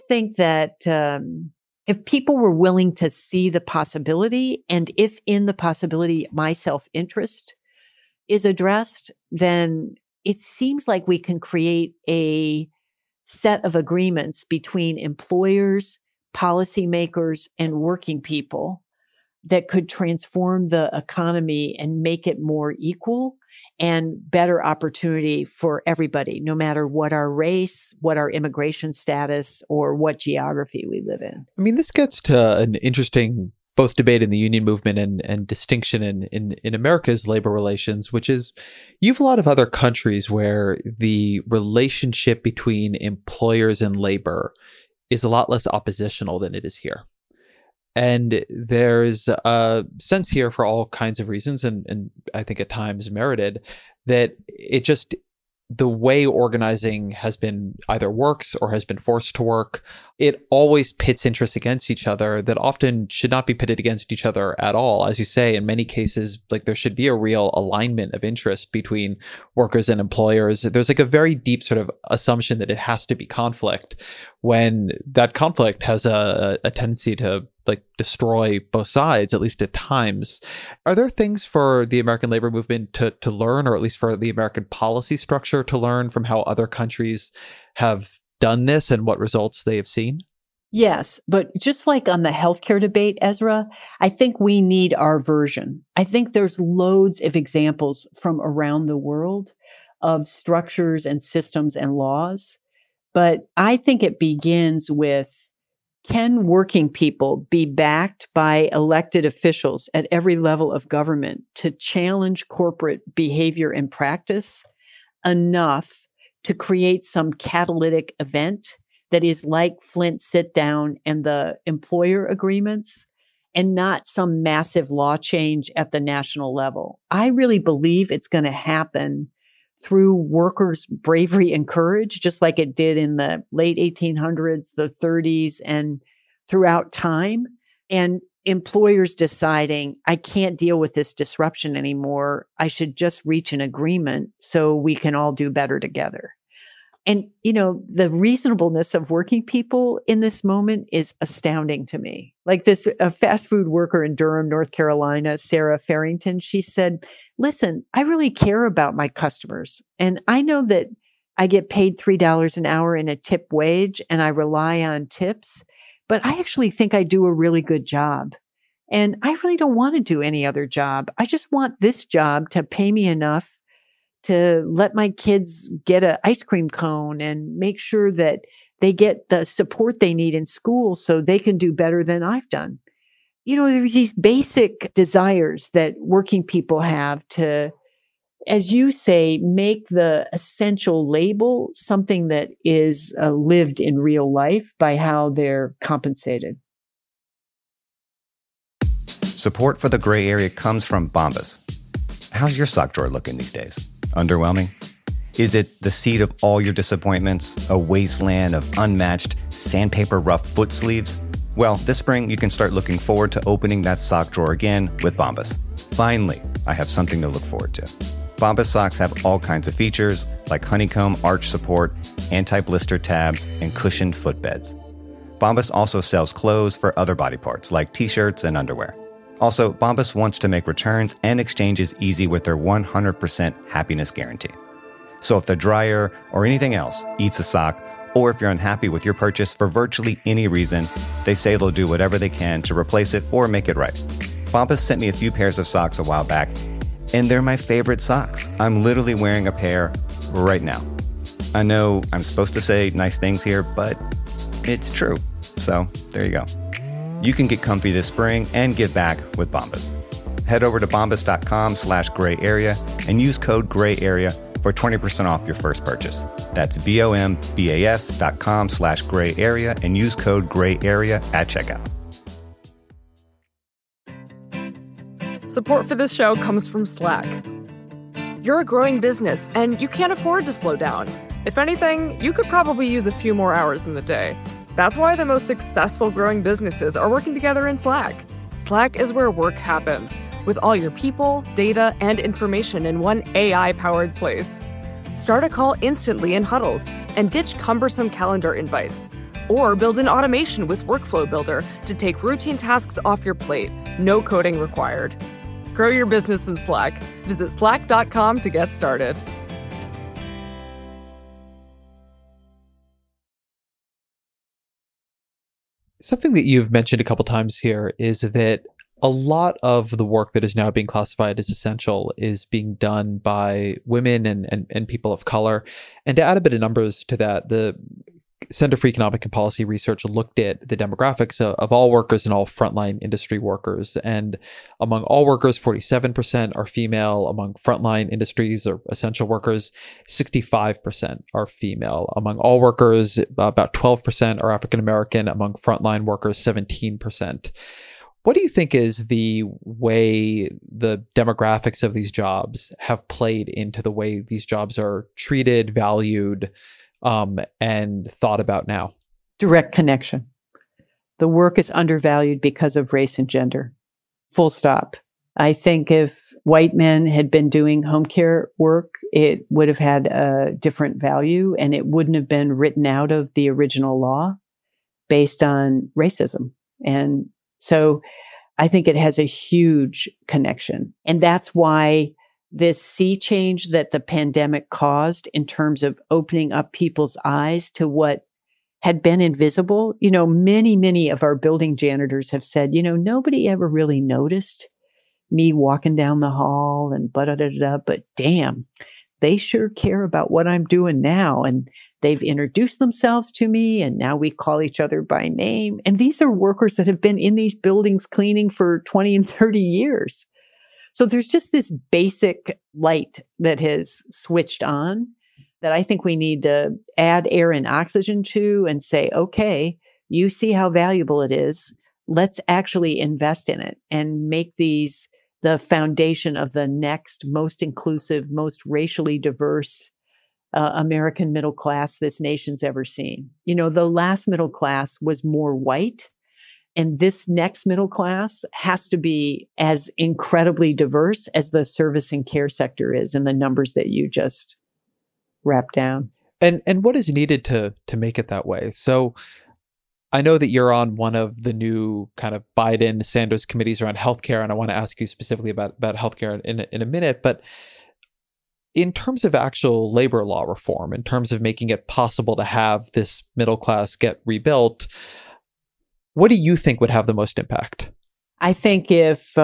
think that if people were willing to see the possibility, and if in the possibility my self-interest is addressed, then it seems like we can create a set of agreements between employers, policymakers, and working people that could transform the economy and make it more equal and better opportunity for everybody, no matter what our race, what our immigration status, or what geography we live in. I mean, this gets to an interesting both debate in the union movement and distinction in America's labor relations, which is, you have a lot of other countries where the relationship between employers and labor is a lot less oppositional than it is here. And there's a sense here, for all kinds of reasons, and I think at times merited, that it just, the way organizing has been, either works or has been forced to work, it always pits interests against each other that often should not be pitted against each other at all. As you say, in many cases, like, there should be a real alignment of interest between workers and employers. There's like a very deep sort of assumption that it has to be conflict, when that conflict has a tendency to like destroy both sides, at least at times. Are there things for the American labor movement to learn, or at least for the American policy structure to learn, from how other countries have done this and what results they have seen? Yes, but just like on the healthcare debate, Ezra, I think we need our version. I think there's loads of examples from around the world of structures and systems and laws, but I think it begins with, can working people be backed by elected officials at every level of government to challenge corporate behavior and practice enough to create some catalytic event that is like Flint sit down and the employer agreements, and not some massive law change at the national level? I really believe it's going to happen through workers' bravery and courage, just like it did in the late 1800s, the 30s, and throughout time. And employers deciding, I can't deal with this disruption anymore. I should just reach an agreement so we can all do better together. And, you know, the reasonableness of working people in this moment is astounding to me. Like this fast food worker in Durham, North Carolina, Sarah Farrington, she said, listen, I really care about my customers. And I know that I get paid $3 an hour in a tip wage and I rely on tips, but I actually think I do a really good job. And I really don't want to do any other job. I just want this job to pay me enough to let my kids get an ice cream cone and make sure that they get the support they need in school so they can do better than I've done. You know, there's these basic desires that working people have to, as you say, make the essential label something that is lived in real life by how they're compensated. Support for The Gray Area comes from Bombas. How's your sock drawer looking these days? Underwhelming? Is it the seat of all your disappointments, a wasteland of unmatched, sandpaper-rough foot sleeves? Well, this spring, you can start looking forward to opening that sock drawer again with Bombas. Finally, I have something to look forward to. Bombas socks have all kinds of features, like honeycomb arch support, anti-blister tabs, and cushioned footbeds. Bombas also sells clothes for other body parts, like t-shirts and underwear. Also, Bombas wants to make returns and exchanges easy with their 100% happiness guarantee. So if the dryer or anything else eats a sock, or if you're unhappy with your purchase for virtually any reason, they say they'll do whatever they can to replace it or make it right. Bombas sent me a few pairs of socks a while back, and they're my favorite socks. I'm literally wearing a pair right now. I know I'm supposed to say nice things here, but it's true. So there you go. You can get comfy this spring and give back with Bombas. Head over to bombas.com/gray area and use code gray area for 20% off your first purchase. That's BOMBAS.com/gray area and use code gray area at checkout. Support for this show comes from Slack. You're a growing business and you can't afford to slow down. If anything, you could probably use a few more hours in the day. That's why the most successful growing businesses are working together in Slack. Slack is where work happens, with all your people, data, and information in one AI-powered place. Start a call instantly in huddles and ditch cumbersome calendar invites. Or build an automation with Workflow Builder to take routine tasks off your plate. No coding required. Grow your business in Slack. Visit slack.com to get started. Something that you've mentioned a couple times here is that a lot of the work that is now being classified as essential is being done by women and people of color. And to add a bit of numbers to that, the Center for Economic and Policy Research looked at the demographics of all workers and all frontline industry workers. And among all workers, 47% are female. Among frontline industries or essential workers, 65% are female. Among all workers, about 12% are African-American. Among frontline workers, 17%. What do you think is the way the demographics of these jobs have played into the way these jobs are treated, valued, and thought about now? Direct connection. The work is undervalued because of race and gender. Full stop. I think if white men had been doing home care work, it would have had a different value and it wouldn't have been written out of the original law based on racism. And so I think it has a huge connection. And that's why this sea change that the pandemic caused in terms of opening up people's eyes to what had been invisible. You know, many of our building janitors have said, you know, nobody ever really noticed me walking down the hall and but damn, they sure care about what I'm doing now. And they've introduced themselves to me, and now we call each other by name. And these are workers that have been in these buildings cleaning for 20 and 30 years. So there's just this basic light that has switched on that I think we need to add air and oxygen to and say, okay, you see how valuable it is. Let's actually invest in it and make these the foundation of the next most inclusive, most racially diverse American middle class this nation's ever seen. You know, the last middle class was more white, and this next middle class has to be as incredibly diverse as the service and care sector is in the numbers that you just wrapped down. And what is needed to make it that way? So I know that you're on one of the new kind of Biden-Sanders committees around healthcare, and I want to ask you specifically about healthcare in a minute, but in terms of actual labor law reform, in terms of making it possible to have this middle class get rebuilt, what do you think would have the most impact? I think if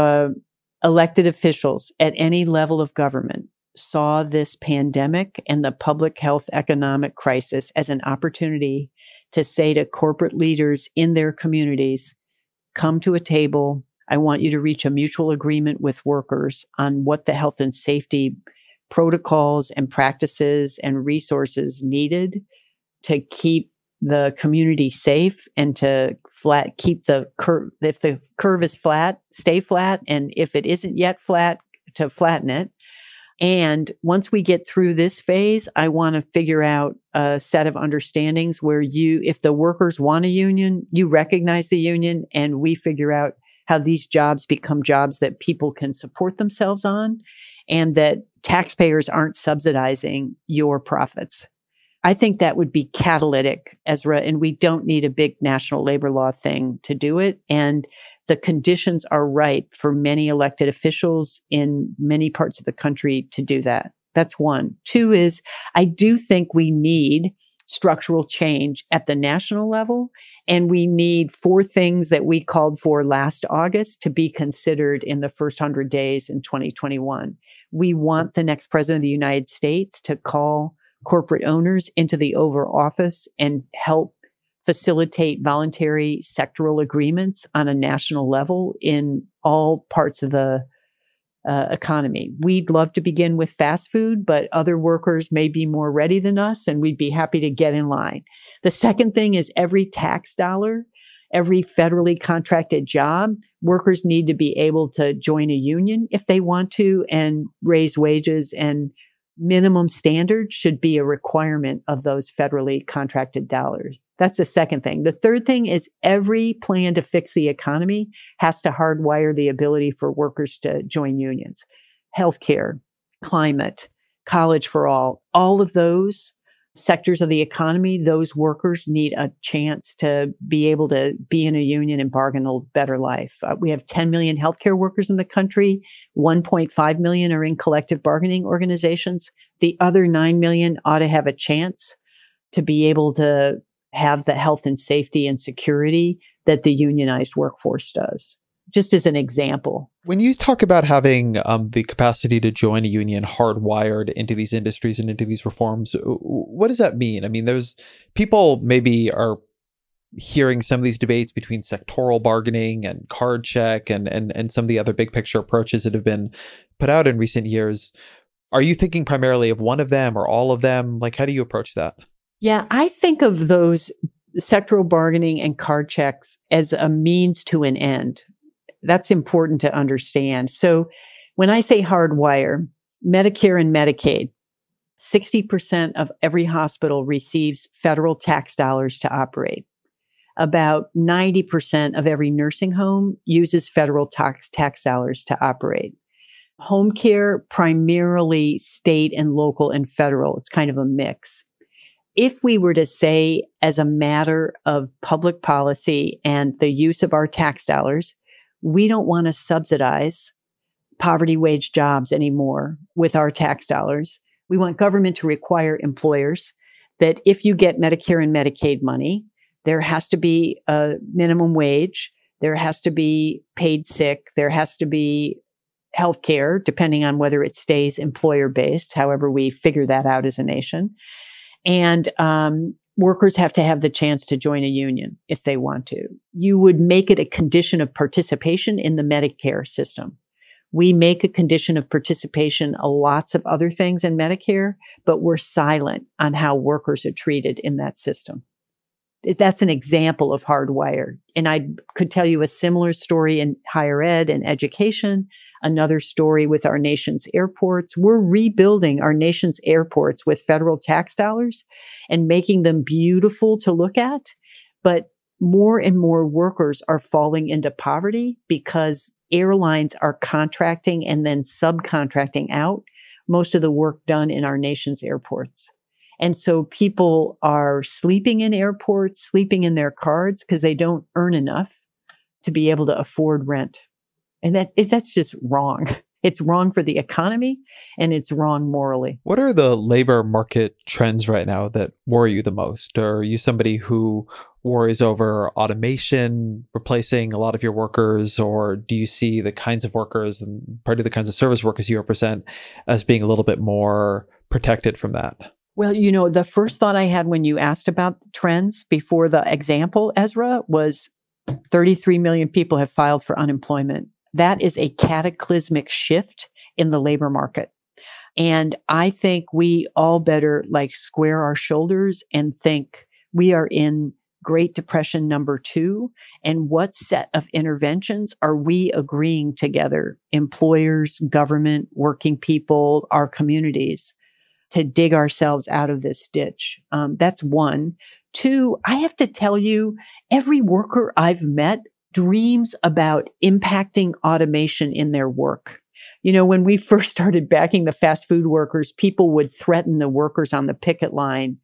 elected officials at any level of government saw this pandemic and the public health economic crisis as an opportunity to say to corporate leaders in their communities, come to a table. I want you to reach a mutual agreement with workers on what the health and safety protocols and practices and resources needed to keep the community safe and to keep the curve. If the curve is flat, stay flat. And if it isn't yet flat, to flatten it. And once we get through this phase, I want to figure out a set of understandings where you, if the workers want a union, you recognize the union, and we figure out how these jobs become jobs that people can support themselves on and that taxpayers aren't subsidizing your profits. I think that would be catalytic, Ezra, and we don't need a big national labor law thing to do it. And the conditions are ripe for many elected officials in many parts of the country to do that. That's one. Two is, I do think we need structural change at the national level, and we need four things that we called for last August to be considered in the first 100 days in 2021. We want the next president of the United States to call corporate owners into the Oval Office and help facilitate voluntary sectoral agreements on a national level in all parts of the economy. We'd love to begin with fast food, but other workers may be more ready than us, and we'd be happy to get in line. The second thing is every tax dollar, every federally contracted job, workers need to be able to join a union if they want to and raise wages, and minimum standards should be a requirement of those federally contracted dollars. That's the second thing. The third thing is every plan to fix the economy has to hardwire the ability for workers to join unions. Healthcare, climate, college for all of those sectors of the economy, those workers need a chance to be able to be in a union and bargain a better life. We have 10 million healthcare workers in the country. 1.5 million are in collective bargaining organizations. The other 9 million ought to have a chance to be able to have the health and safety and security that the unionized workforce does. just as an example. When you talk about having the capacity to join a union hardwired into these industries and into these reforms, what does that mean? I mean, there's people maybe are hearing some of these debates between sectoral bargaining and card check and some of the other big picture approaches that have been put out in recent years. Are you thinking primarily of one of them or all of them? Like, how do you approach that? Yeah, I think of those sectoral bargaining and card checks as a means to an end. That's important to understand. So when I say hardwire, Medicare and Medicaid, 60% of every hospital receives federal tax dollars to operate. About 90% of every nursing home uses federal tax dollars to operate. Home care, primarily state and local and federal. It's kind of a mix. If we were to say, as a matter of public policy and the use of our tax dollars, we don't want to subsidize poverty wage jobs anymore with our tax dollars. We want government to require employers that if you get Medicare and Medicaid money, there has to be a minimum wage, there has to be paid sick, there has to be healthcare, depending on whether it stays employer-based, however we figure that out as a nation. And workers have to have the chance to join a union if they want to. You would make it a condition of participation in the Medicare system. We make a condition of participation of lots of other things in Medicare, but we're silent on how workers are treated in that system. That's an example of hardwire. And I could tell you a similar story in higher ed and education, another story with our nation's airports. We're rebuilding our nation's airports with federal tax dollars and making them beautiful to look at. But more and more workers are falling into poverty because airlines are contracting and then subcontracting out most of the work done in our nation's airports. And so people are sleeping in airports, sleeping in their cars because they don't earn enough to be able to afford rent. And that's just wrong. It's wrong for the economy and it's wrong morally. What are the labor market trends right now that worry you the most? Are you somebody who worries over automation replacing a lot of your workers, or do you see the kinds of workers and part of the kinds of service workers you represent as being a little bit more protected from that? Well, you know, the first thought I had when you asked about trends before the example, Ezra, was 33 million people have filed for unemployment. That is a cataclysmic shift in the labor market. And I think we all better square our shoulders and think we are in Great Depression number 2. And what set of interventions are we agreeing together, employers, government, working people, our communities, to dig ourselves out of this ditch? That's one. Two, I have to tell you, every worker I've met dreams about impacting automation in their work. You know, when we first started backing the fast food workers, people would threaten the workers on the picket line,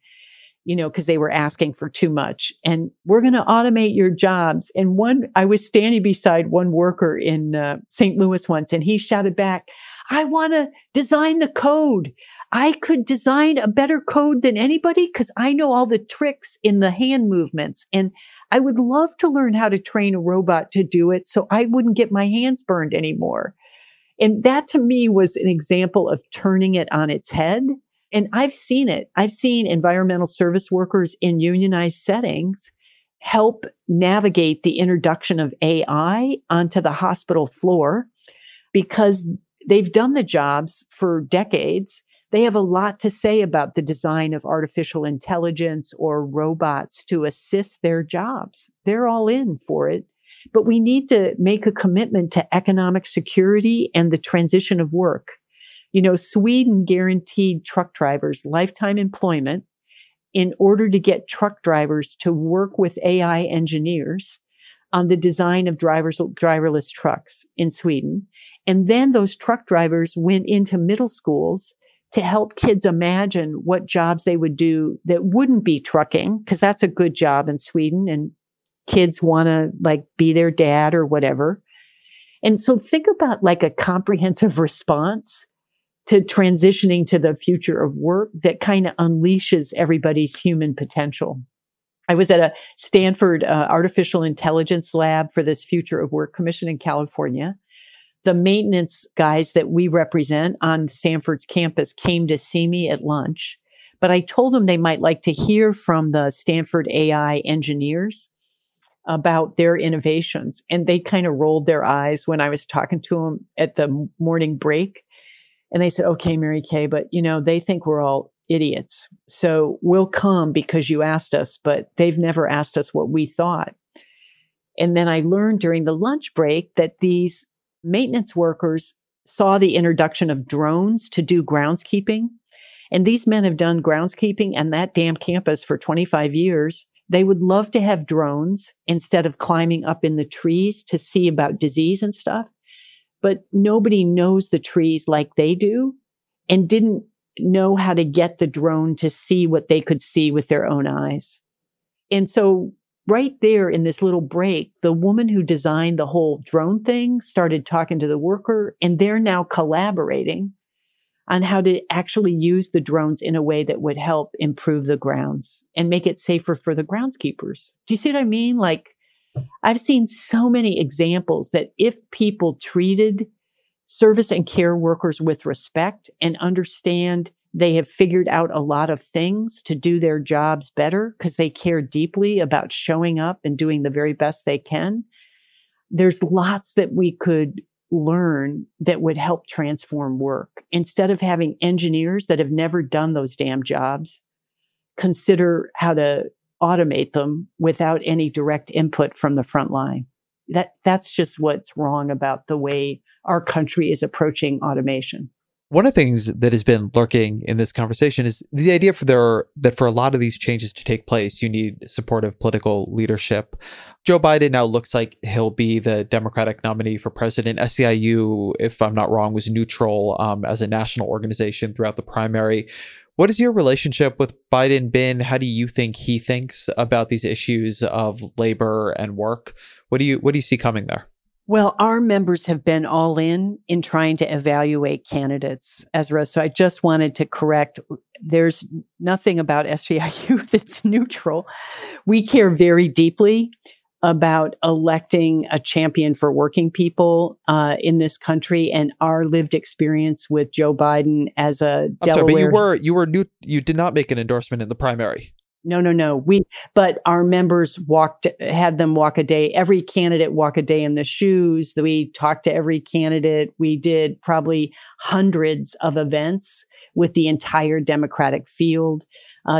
you know, because they were asking for too much. And we're going to automate your jobs. And I was standing beside one worker in St. Louis once, and he shouted back, I want to design the code. I could design a better code than anybody because I know all the tricks in the hand movements. And I would love to learn how to train a robot to do it so I wouldn't get my hands burned anymore. And that to me was an example of turning it on its head. And I've seen it. I've seen environmental service workers in unionized settings help navigate the introduction of AI onto the hospital floor because they've done the jobs for decades. They have a lot to say about the design of artificial intelligence or robots to assist their jobs. They're all in for it. But we need to make a commitment to economic security and the transition of work. You know, Sweden guaranteed truck drivers lifetime employment in order to get truck drivers to work with AI engineers on the design of driverless trucks in Sweden. And then those truck drivers went into middle schools to help kids imagine what jobs they would do that wouldn't be trucking, because that's a good job in Sweden and kids want to be their dad or whatever. And so think about a comprehensive response to transitioning to the future of work that kind of unleashes everybody's human potential. I was at a Stanford artificial intelligence lab for this Future of Work Commission in California. The maintenance guys that we represent on Stanford's campus came to see me at lunch, but I told them they might like to hear from the Stanford AI engineers about their innovations. And they kind of rolled their eyes when I was talking to them at the morning break. And they said, okay, Mary Kay, but you know, they think we're all idiots. So we'll come because you asked us, but they've never asked us what we thought. And then I learned during the lunch break that these maintenance workers saw the introduction of drones to do groundskeeping. And these men have done groundskeeping and that damn campus for 25 years. They would love to have drones instead of climbing up in the trees to see about disease and stuff. But nobody knows the trees like they do and didn't know how to get the drone to see what they could see with their own eyes. And so right there in this little break, the woman who designed the whole drone thing started talking to the worker, and they're now collaborating on how to actually use the drones in a way that would help improve the grounds and make it safer for the groundskeepers. Do you see what I mean? Like, I've seen so many examples that if people treated service and care workers with respect and understand they have figured out a lot of things to do their jobs better because they care deeply about showing up and doing the very best they can, there's lots that we could learn that would help transform work. Instead of having engineers that have never done those damn jobs, consider how to automate them without any direct input from the front line. That's just what's wrong about the way our country is approaching automation. One of the things that has been lurking in this conversation is the idea that for a lot of these changes to take place, you need supportive political leadership. Joe Biden now looks like he'll be the Democratic nominee for president. SEIU, if I'm not wrong, was neutral as a national organization throughout the primary. What has your relationship with Biden been? How do you think he thinks about these issues of labor and work? What do you see coming there? Well, our members have been all in trying to evaluate candidates, Ezra. So I just wanted to correct, there's nothing about SEIU that's neutral. We care very deeply about electing a champion for working people in this country, and our lived experience with Joe Biden as a Delaware. Sorry, but you were new. You did not make an endorsement in the primary. No. But our members had them walk a day. Every candidate walk a day in the shoes. We talked to every candidate. We did probably hundreds of events with the entire Democratic field.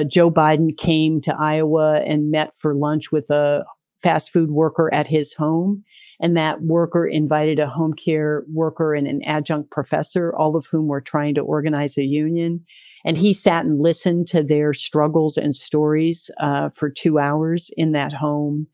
Joe Biden came to Iowa and met for lunch with a fast food worker at his home. And that worker invited a home care worker and an adjunct professor, all of whom were trying to organize a union. And he sat and listened to their struggles and stories for 2 hours in that home.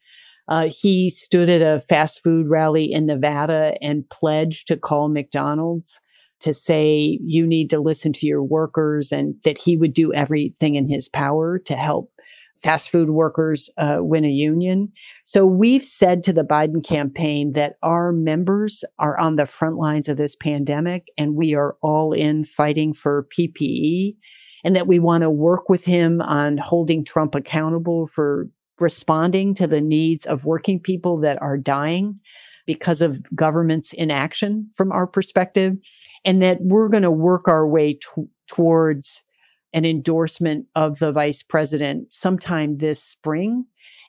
He stood at a fast food rally in Nevada and pledged to call McDonald's to say, you need to listen to your workers, and that he would do everything in his power to help fast food workers win a union. So we've said to the Biden campaign that our members are on the front lines of this pandemic, and we are all in fighting for PPE, and that we want to work with him on holding Trump accountable for responding to the needs of working people that are dying because of government's inaction from our perspective, and that we're going to work our way towards an endorsement of the vice president sometime this spring.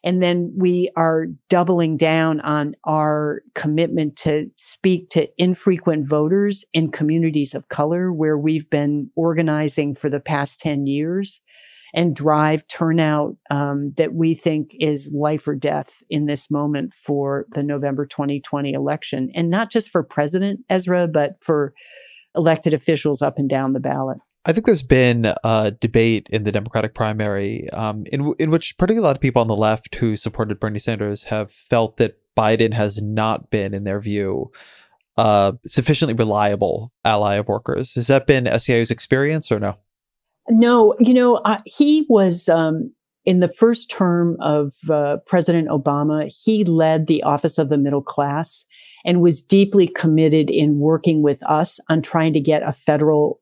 And then we are doubling down on our commitment to speak to infrequent voters in communities of color where we've been organizing for the past 10 years and drive turnout that we think is life or death in this moment for the November 2020 election. And not just for President Ezra, but for elected officials up and down the ballot. I think there's been a debate in the Democratic primary in which particularly a lot of people on the left who supported Bernie Sanders have felt that Biden has not been, in their view, a sufficiently reliable ally of workers. Has that been SEIU's experience or no? No. You know, he was in the first term of President Obama, he led the Office of the Middle Class. and was deeply committed in working with us on trying to get a federal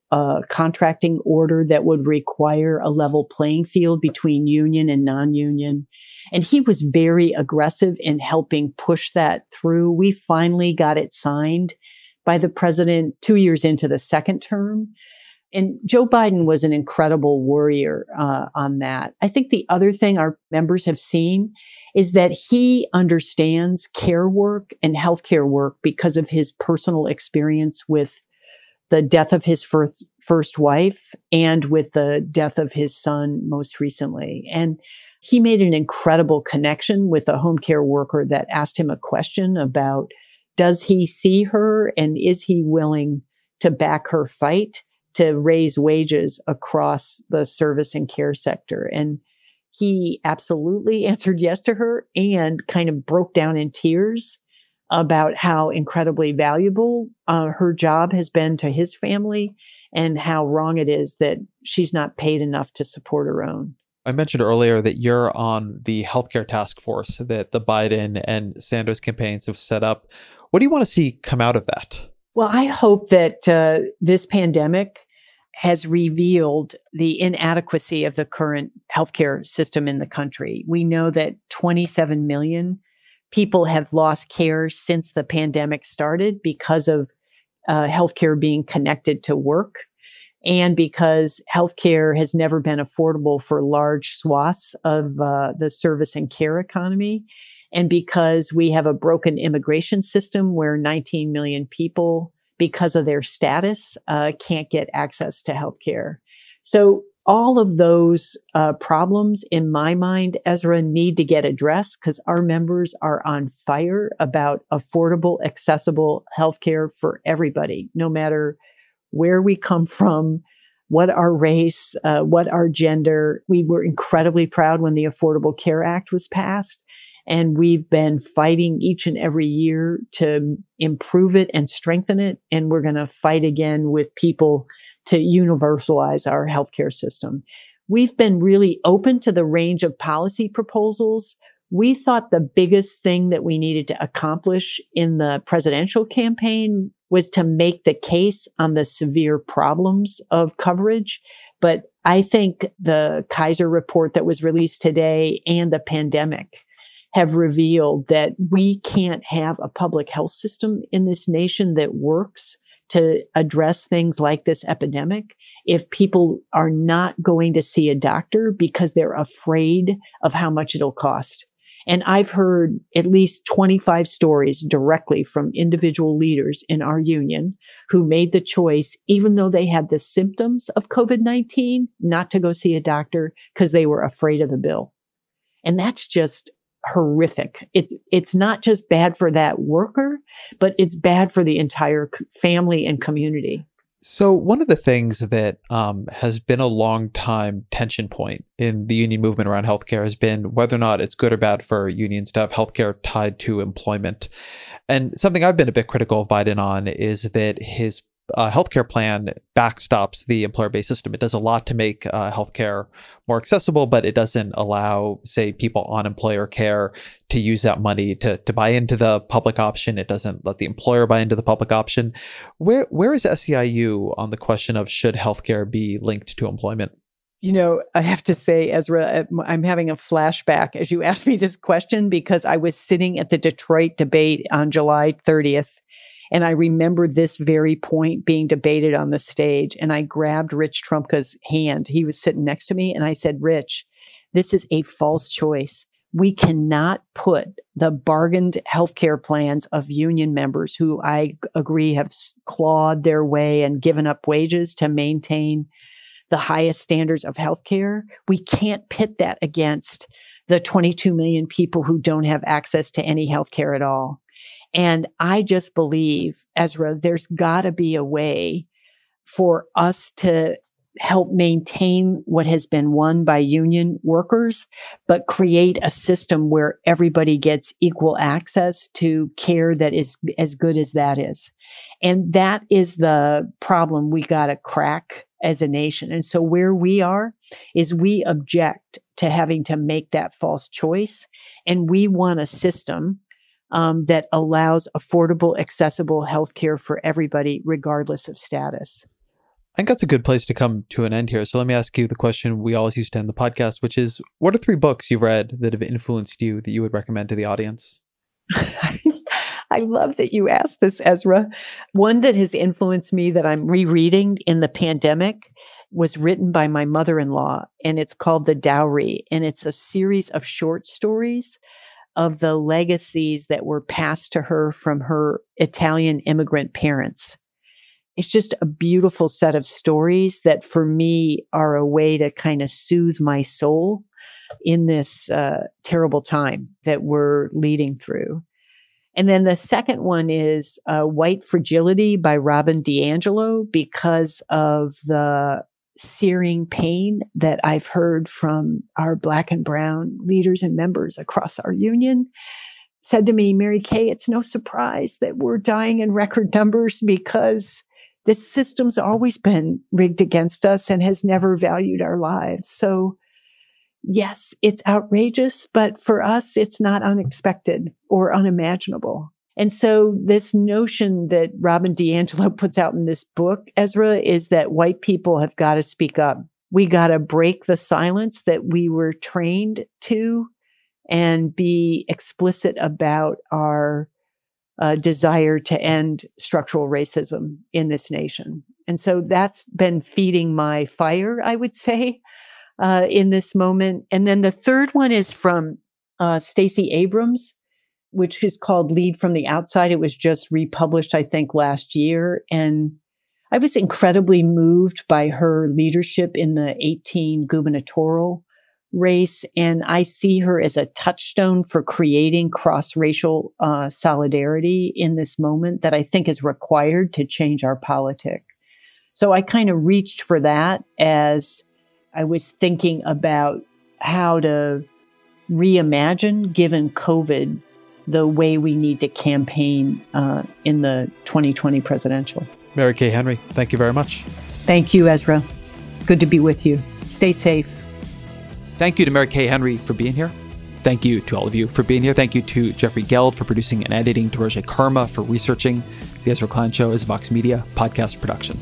contracting order that would require a level playing field between union and non-union. And he was very aggressive in helping push that through. We finally got it signed by the president 2 years into the second term. And Joe Biden was an incredible warrior on that. I think the other thing our members have seen is that he understands care work and healthcare work because of his personal experience with the death of his first wife and with the death of his son most recently. And he made an incredible connection with a home care worker that asked him a question about, does he see her and is he willing to back her fight to raise wages across the service and care sector? And he absolutely answered yes to her and kind of broke down in tears about how incredibly valuable her job has been to his family and how wrong it is that she's not paid enough to support her own. I mentioned earlier that you're on the healthcare task force that the Biden and Sanders campaigns have set up. What do you want to see come out of that? Well, I hope that this pandemic has revealed the inadequacy of the current healthcare system in the country. We know that 27 million people have lost care since the pandemic started because of healthcare being connected to work and because healthcare has never been affordable for large swaths of the service and care economy. And because we have a broken immigration system where 19 million people, because of their status, can't get access to healthcare. So all of those problems, in my mind, Ezra, need to get addressed because our members are on fire about affordable, accessible healthcare for everybody, no matter where we come from, what our race, what our gender. We were incredibly proud when the Affordable Care Act was passed. And we've been fighting each and every year to improve it and strengthen it. And we're going to fight again with people to universalize our healthcare system. We've been really open to the range of policy proposals. We thought the biggest thing that we needed to accomplish in the presidential campaign was to make the case on the severe problems of coverage. But I think the Kaiser report that was released today and the pandemic have revealed that we can't have a public health system in this nation that works to address things like this epidemic if people are not going to see a doctor because they're afraid of how much it'll cost. And I've heard at least 25 stories directly from individual leaders in our union who made the choice, even though they had the symptoms of COVID-19, not to go see a doctor because they were afraid of the bill. And that's just horrific. It's not just bad for that worker, but it's bad for the entire family and community. So one of the things that has been a long time tension point in the union movement around healthcare has been whether or not it's good or bad for unions to have healthcare tied to employment. And something I've been a bit critical of Biden on is that his healthcare plan backstops the employer-based system. It does a lot to make healthcare more accessible, but it doesn't allow, say, people on employer care to use that money to buy into the public option. It doesn't let the employer buy into the public option. Where is SEIU on the question of should healthcare be linked to employment? You know, I have to say, Ezra, I'm having a flashback as you asked me this question because I was sitting at the Detroit debate on July 30th. And I remember this very point being debated on the stage. And I grabbed Rich Trumka's hand. He was sitting next to me. And I said, Rich, this is a false choice. We cannot put the bargained healthcare plans of union members who I agree have clawed their way and given up wages to maintain the highest standards of healthcare. We can't pit that against the 22 million people who don't have access to any healthcare at all. And I just believe, Ezra, there's got to be a way for us to help maintain what has been won by union workers, but create a system where everybody gets equal access to care that is as good as that is. And that is the problem we got to crack as a nation. And so where we are is we object to having to make that false choice. And we want a system that allows affordable, accessible health care for everybody, regardless of status. I think that's a good place to come to an end here. So let me ask you the question we always used to end the podcast, which is, what are three books you've read that have influenced you that you would recommend to the audience? I love that you asked this, Ezra. One that has influenced me that I'm rereading in the pandemic was written by my mother-in-law, and it's called The Dowry. And it's a series of short stories of the legacies that were passed to her from her Italian immigrant parents. It's just a beautiful set of stories that for me are a way to kind of soothe my soul in this terrible time that we're leading through. And then the second one is White Fragility by Robin DiAngelo, because of the searing pain that I've heard from our Black and Brown leaders and members across our union, said to me, Mary Kay, it's no surprise that we're dying in record numbers because this system's always been rigged against us and has never valued our lives. So yes, it's outrageous, but for us, it's not unexpected or unimaginable. And so this notion that Robin DiAngelo puts out in this book, Ezra, is that white people have got to speak up. We got to break the silence that we were trained to and be explicit about our desire to end structural racism in this nation. And so that's been feeding my fire, I would say, in this moment. And then the third one is from Stacey Abrams, which is called Lead from the Outside. It was just republished, I think, last year. And I was incredibly moved by her leadership in the 2018 gubernatorial race. And I see her as a touchstone for creating cross-racial solidarity in this moment that I think is required to change our politic. So I kind of reached for that as I was thinking about how to reimagine, given COVID, the way we need to campaign in the 2020 presidential. Mary Kay Henry, thank you very much. Thank you, Ezra. Good to be with you. Stay safe. Thank you to Mary Kay Henry for being here. Thank you to all of you for being here. Thank you to Jeffrey Geld for producing and editing, to Roger Karma for researching. The Ezra Klein Show is a Vox Media podcast production.